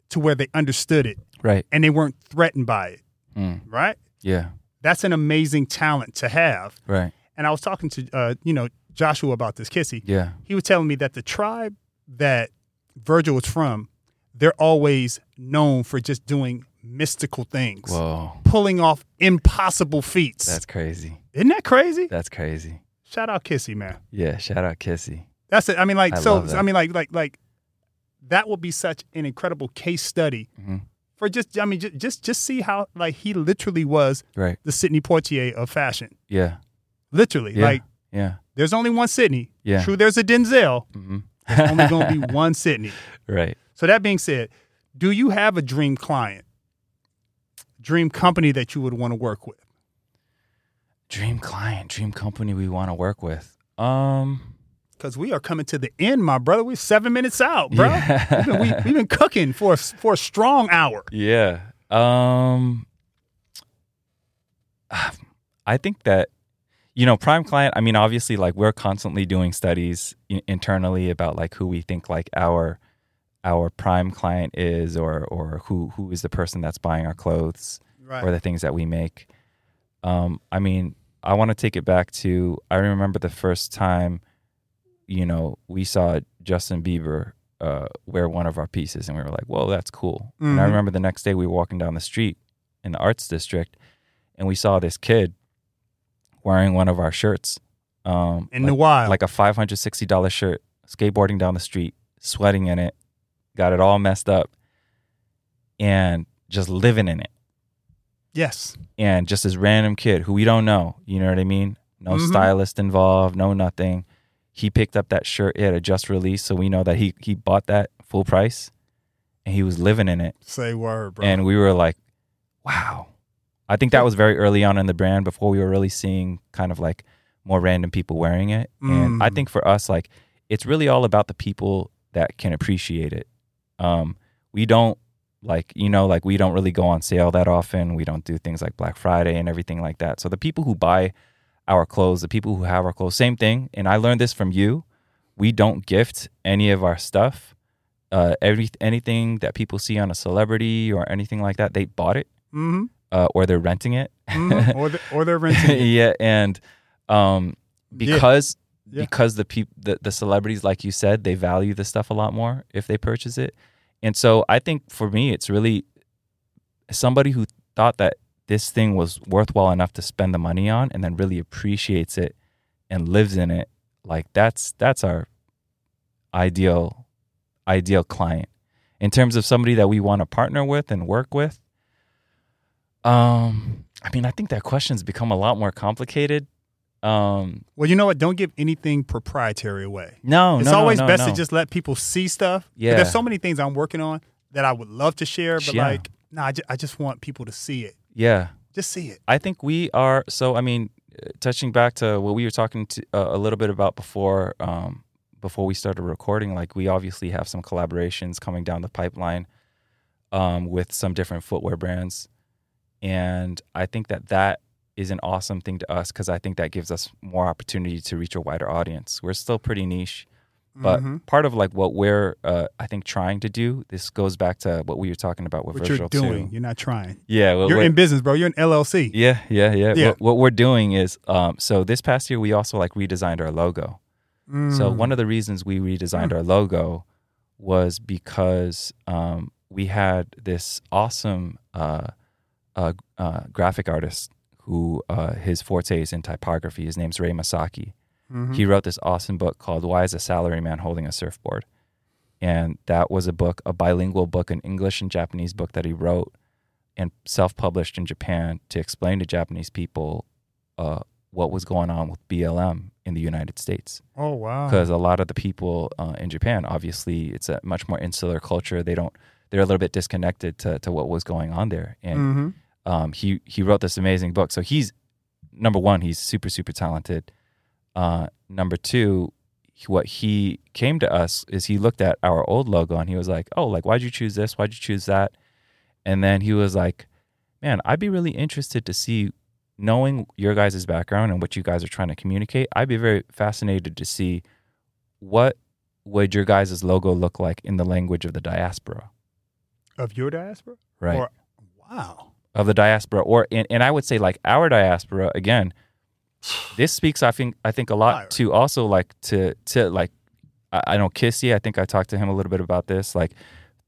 to where they understood it. Right. And they weren't threatened by it. Right. Yeah. That's an amazing talent to have. Right. And I was talking to, Joshua about this, Kissy. Yeah. He was telling me that the tribe that Virgil was from, they're always known for just doing mystical things. Whoa. Pulling off impossible feats. That's crazy. Isn't that crazy? That's crazy. Shout out Kissy, man. Yeah, shout out Kissy. That's it. I mean, like, that would be such an incredible case study for just see how, like, he literally was the Sidney Poitier of fashion. Yeah. Literally. Yeah. Like, yeah. There's only one Sidney. Yeah. True, there's a Denzel. Mm-hmm. There's only going to be one Sidney. Right. So that being said, do you have a dream client? Dream company that you would want to work with? Dream client, dream company we want to work with. Because we are coming to the end, my brother. We're 7 minutes out, bro. Yeah. We've been cooking for a strong hour. Yeah. I think that, prime client, I mean, obviously, like, we're constantly doing studies internally about, like, who we think, like, our prime client is, or who is the person that's buying our clothes or the things that we make. I mean, I want to take it back to, I remember the first time, we saw Justin Bieber wear one of our pieces, and we were like, whoa, that's cool. Mm-hmm. And I remember the next day we were walking down the street in the Arts District, and we saw this kid wearing one of our shirts. In the wild. Like a $560 shirt, skateboarding down the street, sweating in it, got it all messed up, and just living in it. Yes. And just this random kid who we don't know, you know what I mean? No stylist involved, no nothing. He picked up that shirt. It had a just release, so we know that he bought that full price, and he was living in it. Say word, bro. And we were like, wow. I think that was very early on in the brand, before we were really seeing kind of like more random people wearing it. And I think for us, like, it's really all about the people that can appreciate it. We don't we don't really go on sale that often. We don't do things like Black Friday and everything like that. So the people who buy our clothes, the people who have our clothes, same thing. And I learned this from you. We don't gift any of our stuff. Anything that people see on a celebrity or anything like that, they bought it or they're renting it. Or they're renting it. Yeah. And because the celebrities, like you said, they value the stuff a lot more if they purchase it. And so I think for me, it's really somebody who thought that this thing was worthwhile enough to spend the money on, and then really appreciates it and lives in it. Like, that's our ideal client. In terms of somebody that we want to partner with and work with, I mean, I think that question's become a lot more complicated. Well, you know what? Don't give anything proprietary away. It's always best to just let people see stuff. Yeah. There's so many things I'm working on that I would love to share, but I just want people to see it. Yeah. Just see it. I think we are, so I mean, touching back to what we were talking to a little bit about before we started recording, like, we obviously have some collaborations coming down the pipeline with some different footwear brands. And I think that is an awesome thing to us, because I think that gives us more opportunity to reach a wider audience. We're still pretty niche, but part of, like, what we're I think trying to do, this goes back to what we were talking about with Virgil too. What you're doing, you're not trying. Yeah, you're in business, bro. You're an LLC. Yeah. What we're doing is, so this past year we also, like, redesigned our logo. So one of the reasons we redesigned our logo was because we had this awesome graphic artist who his forte is in typography. His name's Ray Masaki. He wrote this awesome book called Why is a Salaryman Holding a Surfboard? And that was a bilingual book, an English and Japanese book that he wrote and self-published in Japan to explain to Japanese people what was going on with BLM in the United States. Oh, wow. Because a lot of the people in Japan, obviously, it's a much more insular culture. They're a little bit disconnected to what was going on there. And he wrote this amazing book. So he's number one, he's super, super talented. Number two, what he came to us is he looked at our old logo and he was like, oh, like, why'd you choose this? Why'd you choose that? And then he was like, man, I'd be really interested to see, knowing your guys' background and what you guys are trying to communicate, I'd be very fascinated to see what would your guys' logo look like in the language of the diaspora. Of your diaspora? Right. Or, wow. Of the diaspora. Or and I would say, like, our diaspora, again, this speaks, I think a lot to also, like, to I know Kissy, I think I talked to him a little bit about this, like,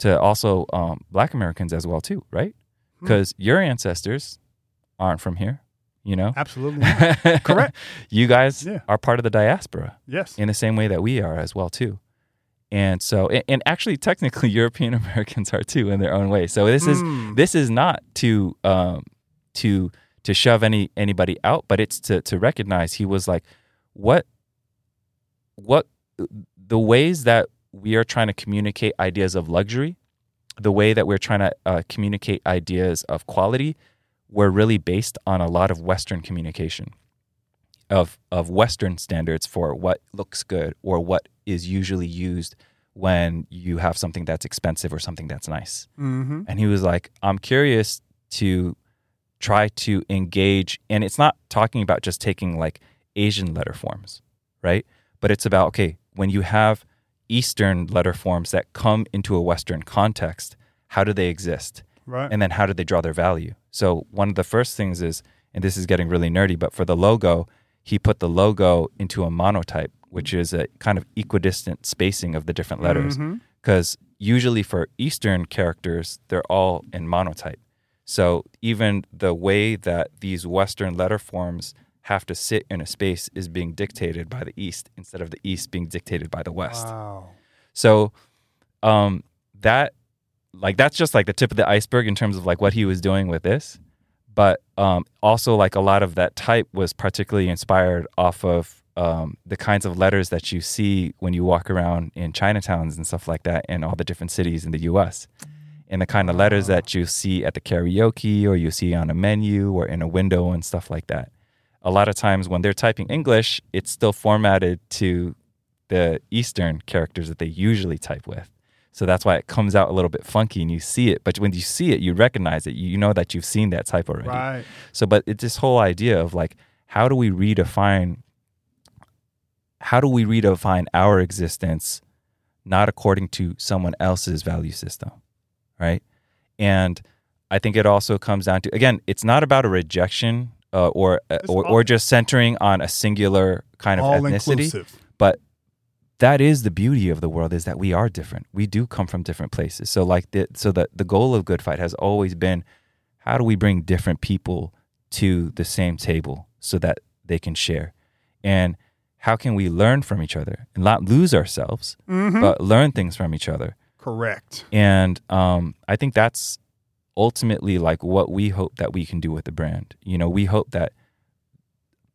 to also Black Americans as well, too, right? Because your ancestors aren't from here, you know? Absolutely. Correct. You guys are part of the diaspora. Yes. In the same way that we are as well, too. And so, and actually, technically, European Americans are too in their own way. So this is not to to shove anybody out, but it's to recognize. He was like, what the ways that we are trying to communicate ideas of luxury, the way that we're trying to communicate ideas of quality, were really based on a lot of Western communication, of Western standards for what looks good or what is usually used when you have something that's expensive or something that's nice. Mm-hmm. And he was like, I'm curious to try to engage. And it's not talking about just taking like Asian letter forms, right? But it's about, okay, when you have Eastern letter forms that come into a Western context, how do they exist? Right. And then how do they draw their value? So one of the first things is, and this is getting really nerdy, but for the logo, he put the logo into a monotype, which is a kind of equidistant spacing of the different letters. Because usually for Eastern characters, they're all in monotype. So even the way that these Western letter forms have to sit in a space is being dictated by the East instead of the East being dictated by the West. Wow. So that's just like the tip of the iceberg in terms of like what he was doing with this. But also like a lot of that type was particularly inspired off of the kinds of letters that you see when you walk around in Chinatowns and stuff like that in all the different cities in the U.S. And the kind of letters that you see at the karaoke or you see on a menu or in a window and stuff like that. A lot of times when they're typing English, it's still formatted to the Eastern characters that they usually type with. So that's why it comes out a little bit funky and you see it. But when you see it, you recognize it. You know that you've seen that type already. Right. So, but it's this whole idea of like, how do we redefine our existence, not according to someone else's value system, right? And I think it also comes down to, again, it's not about a rejection or just centering on a singular kind of ethnicity, inclusive. But that is the beauty of the world, is that we are different. We do come from different places. So like the goal of Good Fight has always been, how do we bring different people to the same table so that they can share? And how can we learn from each other and not lose ourselves, but learn things from each other? Correct. And I think that's ultimately like what we hope that we can do with the brand. You know, we hope that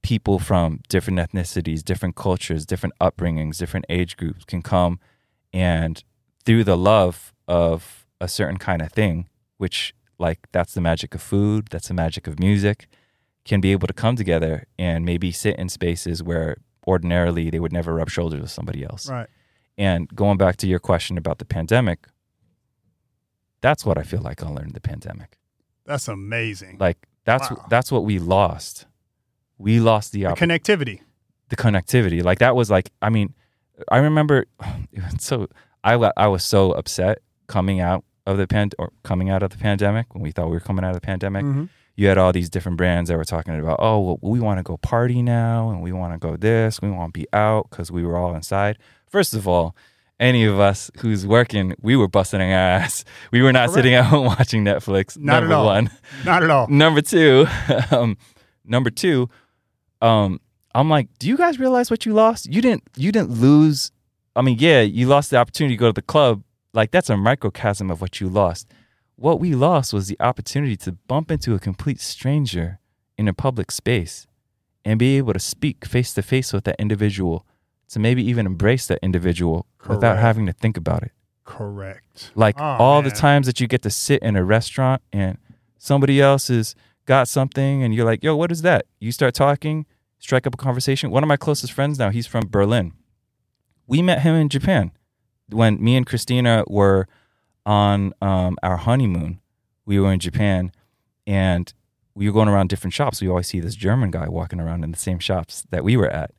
people from different ethnicities, different cultures, different upbringings, different age groups can come and through the love of a certain kind of thing, which like that's the magic of food, that's the magic of music, can be able to come together and maybe sit in spaces where ordinarily they would never rub shoulders with somebody else. Right. And going back to your question about the pandemic, that's what I feel like I learned in the pandemic. That's amazing. Like that's what we lost. We lost the connectivity. Like that was like, I mean, I remember I was so upset coming out of the pandemic when we thought we were coming out of the pandemic. Mm-hmm. You had all these different brands that were talking about, oh, well, we want to go party now and we want to go this, we want to be out because we were all inside. First of all, any of us who's working, we were busting our ass. We were not sitting at home watching Netflix, Not at all. Number two, I'm like, do you guys realize what you lost? You didn't lose. I mean, yeah, you lost the opportunity to go to the club. Like that's a microcosm of what you lost. What we lost was the opportunity to bump into a complete stranger in a public space and be able to speak face to face with that individual, to maybe even embrace that individual without having to think about it. Correct. Like all the times that you get to sit in a restaurant and somebody else is got something and you're like, yo, what is that? You start talking, strike up a conversation. One of my closest friends now, he's from Berlin. We met him in Japan when me and Christina were on our honeymoon. We were in Japan and we were going around different shops. We always see this German guy walking around in the same shops that we were at.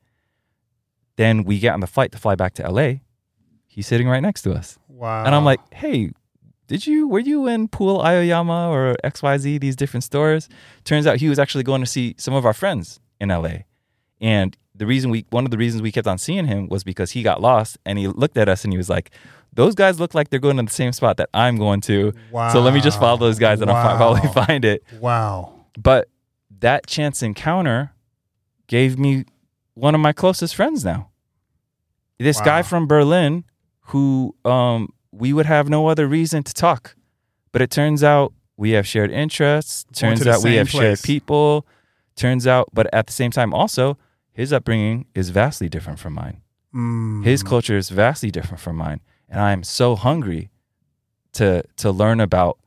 Then we get on the flight to fly back to LA. He's sitting right next to us. Wow. And I'm like, hey, were you in Pool Aoyama or XYZ, these different stores? Turns out he was actually going to see some of our friends in LA. And one of the reasons we kept on seeing him was because he got lost and he looked at us and he was like, those guys look like they're going to the same spot that I'm going to. Wow. So let me just follow those guys and I'll probably find it. Wow. But that chance encounter gave me one of my closest friends now. This guy from Berlin who we would have no other reason to talk. But it turns out we have shared interests. Turns out we have shared people. Turns out, but at the same time also, his upbringing is vastly different from mine. Mm. His culture is vastly different from mine. And I am so hungry to learn about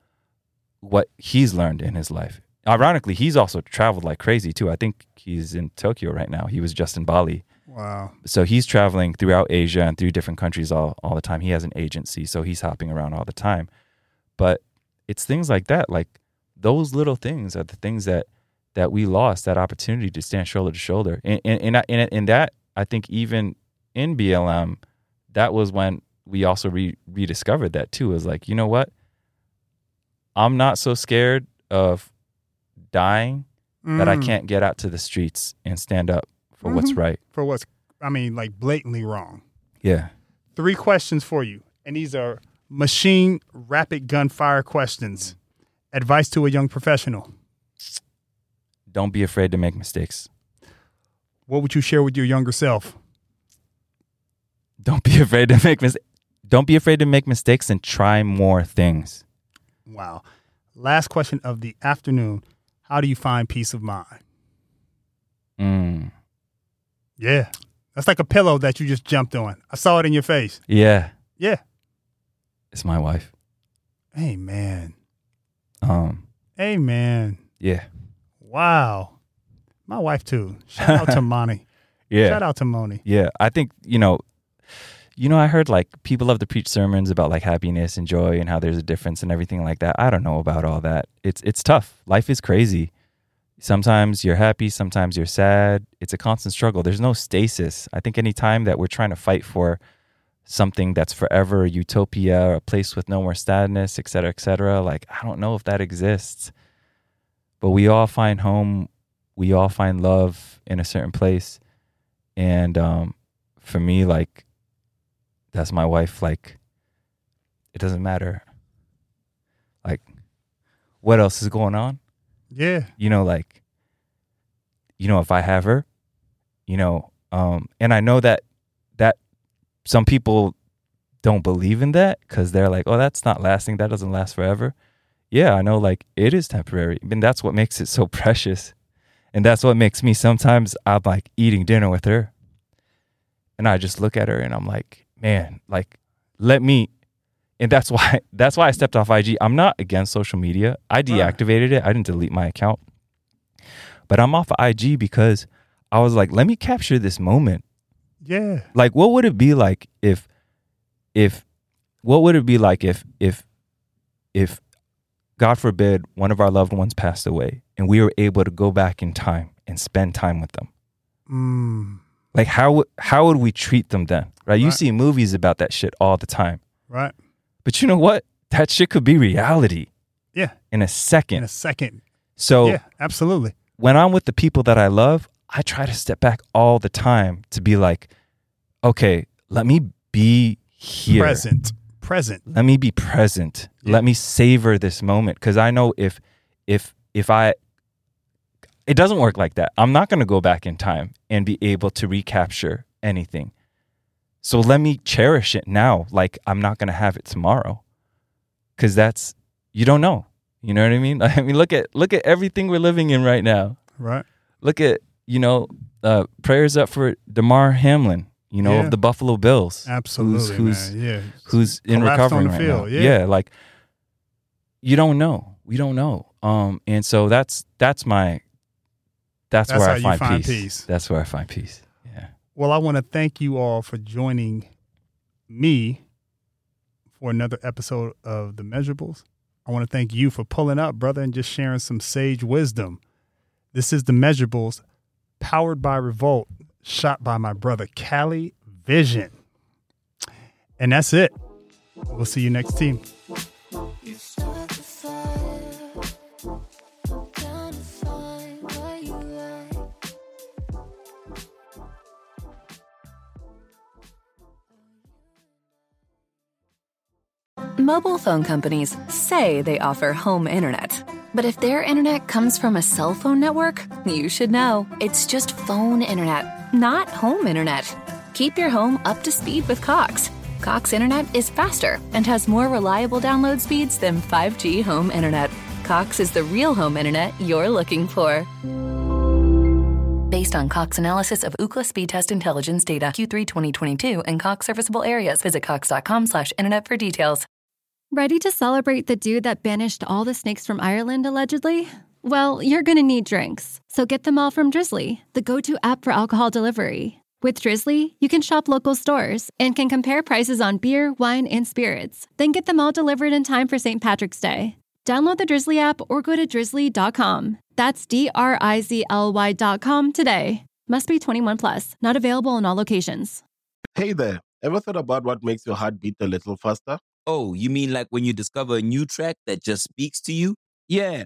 what he's learned in his life. Ironically, he's also traveled like crazy too. I think he's in Tokyo right now. He was just in Bali. Wow. So he's traveling throughout Asia and through different countries all the time. He has an agency, so he's hopping around all the time. But it's things like that. Like those little things are the things that we lost, that opportunity to stand shoulder to shoulder. And that, I think even in BLM, that was when we also rediscovered that too. It was like, you know what? I'm not so scared of dying that I can't get out to the streets and stand up for what's right. For what's, blatantly wrong. Yeah. 3 questions for you. And these are machine rapid gunfire questions. Advice to a young professional. Don't be afraid to make mistakes. What would you share with your younger self? Don't be afraid to make mistakes. Don't be afraid to make mistakes and try more things. Wow. Last question of the afternoon. How do you find peace of mind? Yeah. That's like a pillow that you just jumped on. I saw it in your face. Yeah. Yeah. It's my wife. Amen. Amen. Yeah. Wow. My wife too. Shout out to Moni. Yeah. Shout out to Moni. Yeah. I think, you know, I heard like people love to preach sermons about like happiness and joy and how there's a difference and everything like that. I don't know about all that. It's tough. Life is crazy. Sometimes you're happy, sometimes you're sad. It's a constant struggle. There's no stasis. I think any time that we're trying to fight for something that's forever, a utopia, or a place with no more sadness, et cetera, like I don't know if that exists. But we all find home. We all find love in a certain place. And for me, like, that's my wife. Like, it doesn't matter. Like, what else is going on? Yeah. If I have her, and I know that some people don't believe in that because they're like, oh, that's not lasting. That doesn't last forever. Yeah, I know, like, it is temporary. And that's what makes it so precious. And that's what makes me sometimes, I'm like eating dinner with her. And I just look at her and I'm like, man, like, let me. And that's why I stepped off IG. I'm not against social media. I deactivated it. I didn't delete my account. But I'm off of IG because I was like, let me capture this moment. Yeah. Like, what would it be like if God forbid, one of our loved ones passed away and we were able to go back in time and spend time with them? Like, how would we treat them then? Right? You see movies about that shit all the time. Right. But you know what? That shit could be reality. Yeah. In a second. So yeah, absolutely. When I'm with the people that I love, I try to step back all the time to be like, okay, let me be here. Present. Let me be present. Yeah. Let me savor this moment. Cause I know if it doesn't work like that. I'm not gonna go back in time and be able to recapture anything. So let me cherish it now. Like, I'm not gonna have it tomorrow. Cause you don't know. You know what I mean? I mean, look at everything we're living in right now. Right. Look at, prayers up for DeMar Hamlin. Of the Buffalo Bills. Absolutely, who's in recovery right now. Yeah. Like, you don't know. we don't know. And so that's where I find peace. That's where I find peace. Yeah. Well, I want to thank you all for joining me for another episode of The Measurables. I want to thank you for pulling up, brother, and just sharing some sage wisdom. This is The Measurables, powered by Revolt, shot by my brother, Callie Vision. And that's it. We'll see you next team. Mobile phone companies say they offer home internet. But if their internet comes from a cell phone network, you should know. It's just phone internet, not home internet. Keep your home up to speed with Cox. Cox internet is faster and has more reliable download speeds than 5G home internet. Cox is the real home internet you're looking for. Based on Cox analysis of Ookla speed test intelligence data, Q3 2022, and Cox serviceable areas, visit cox.com/internet for details. Ready to celebrate the dude that banished all the snakes from Ireland, allegedly? Well, you're going to need drinks. So get them all from Drizzly, the go-to app for alcohol delivery. With Drizzly, you can shop local stores and can compare prices on beer, wine, and spirits. Then get them all delivered in time for St. Patrick's Day. Download the Drizzly app or go to drizzly.com. That's DRIZLY.com today. Must be 21 plus. Not available in all locations. Hey there. Ever thought about what makes your heart beat a little faster? Oh, you mean like when you discover a new track that just speaks to you? Yeah,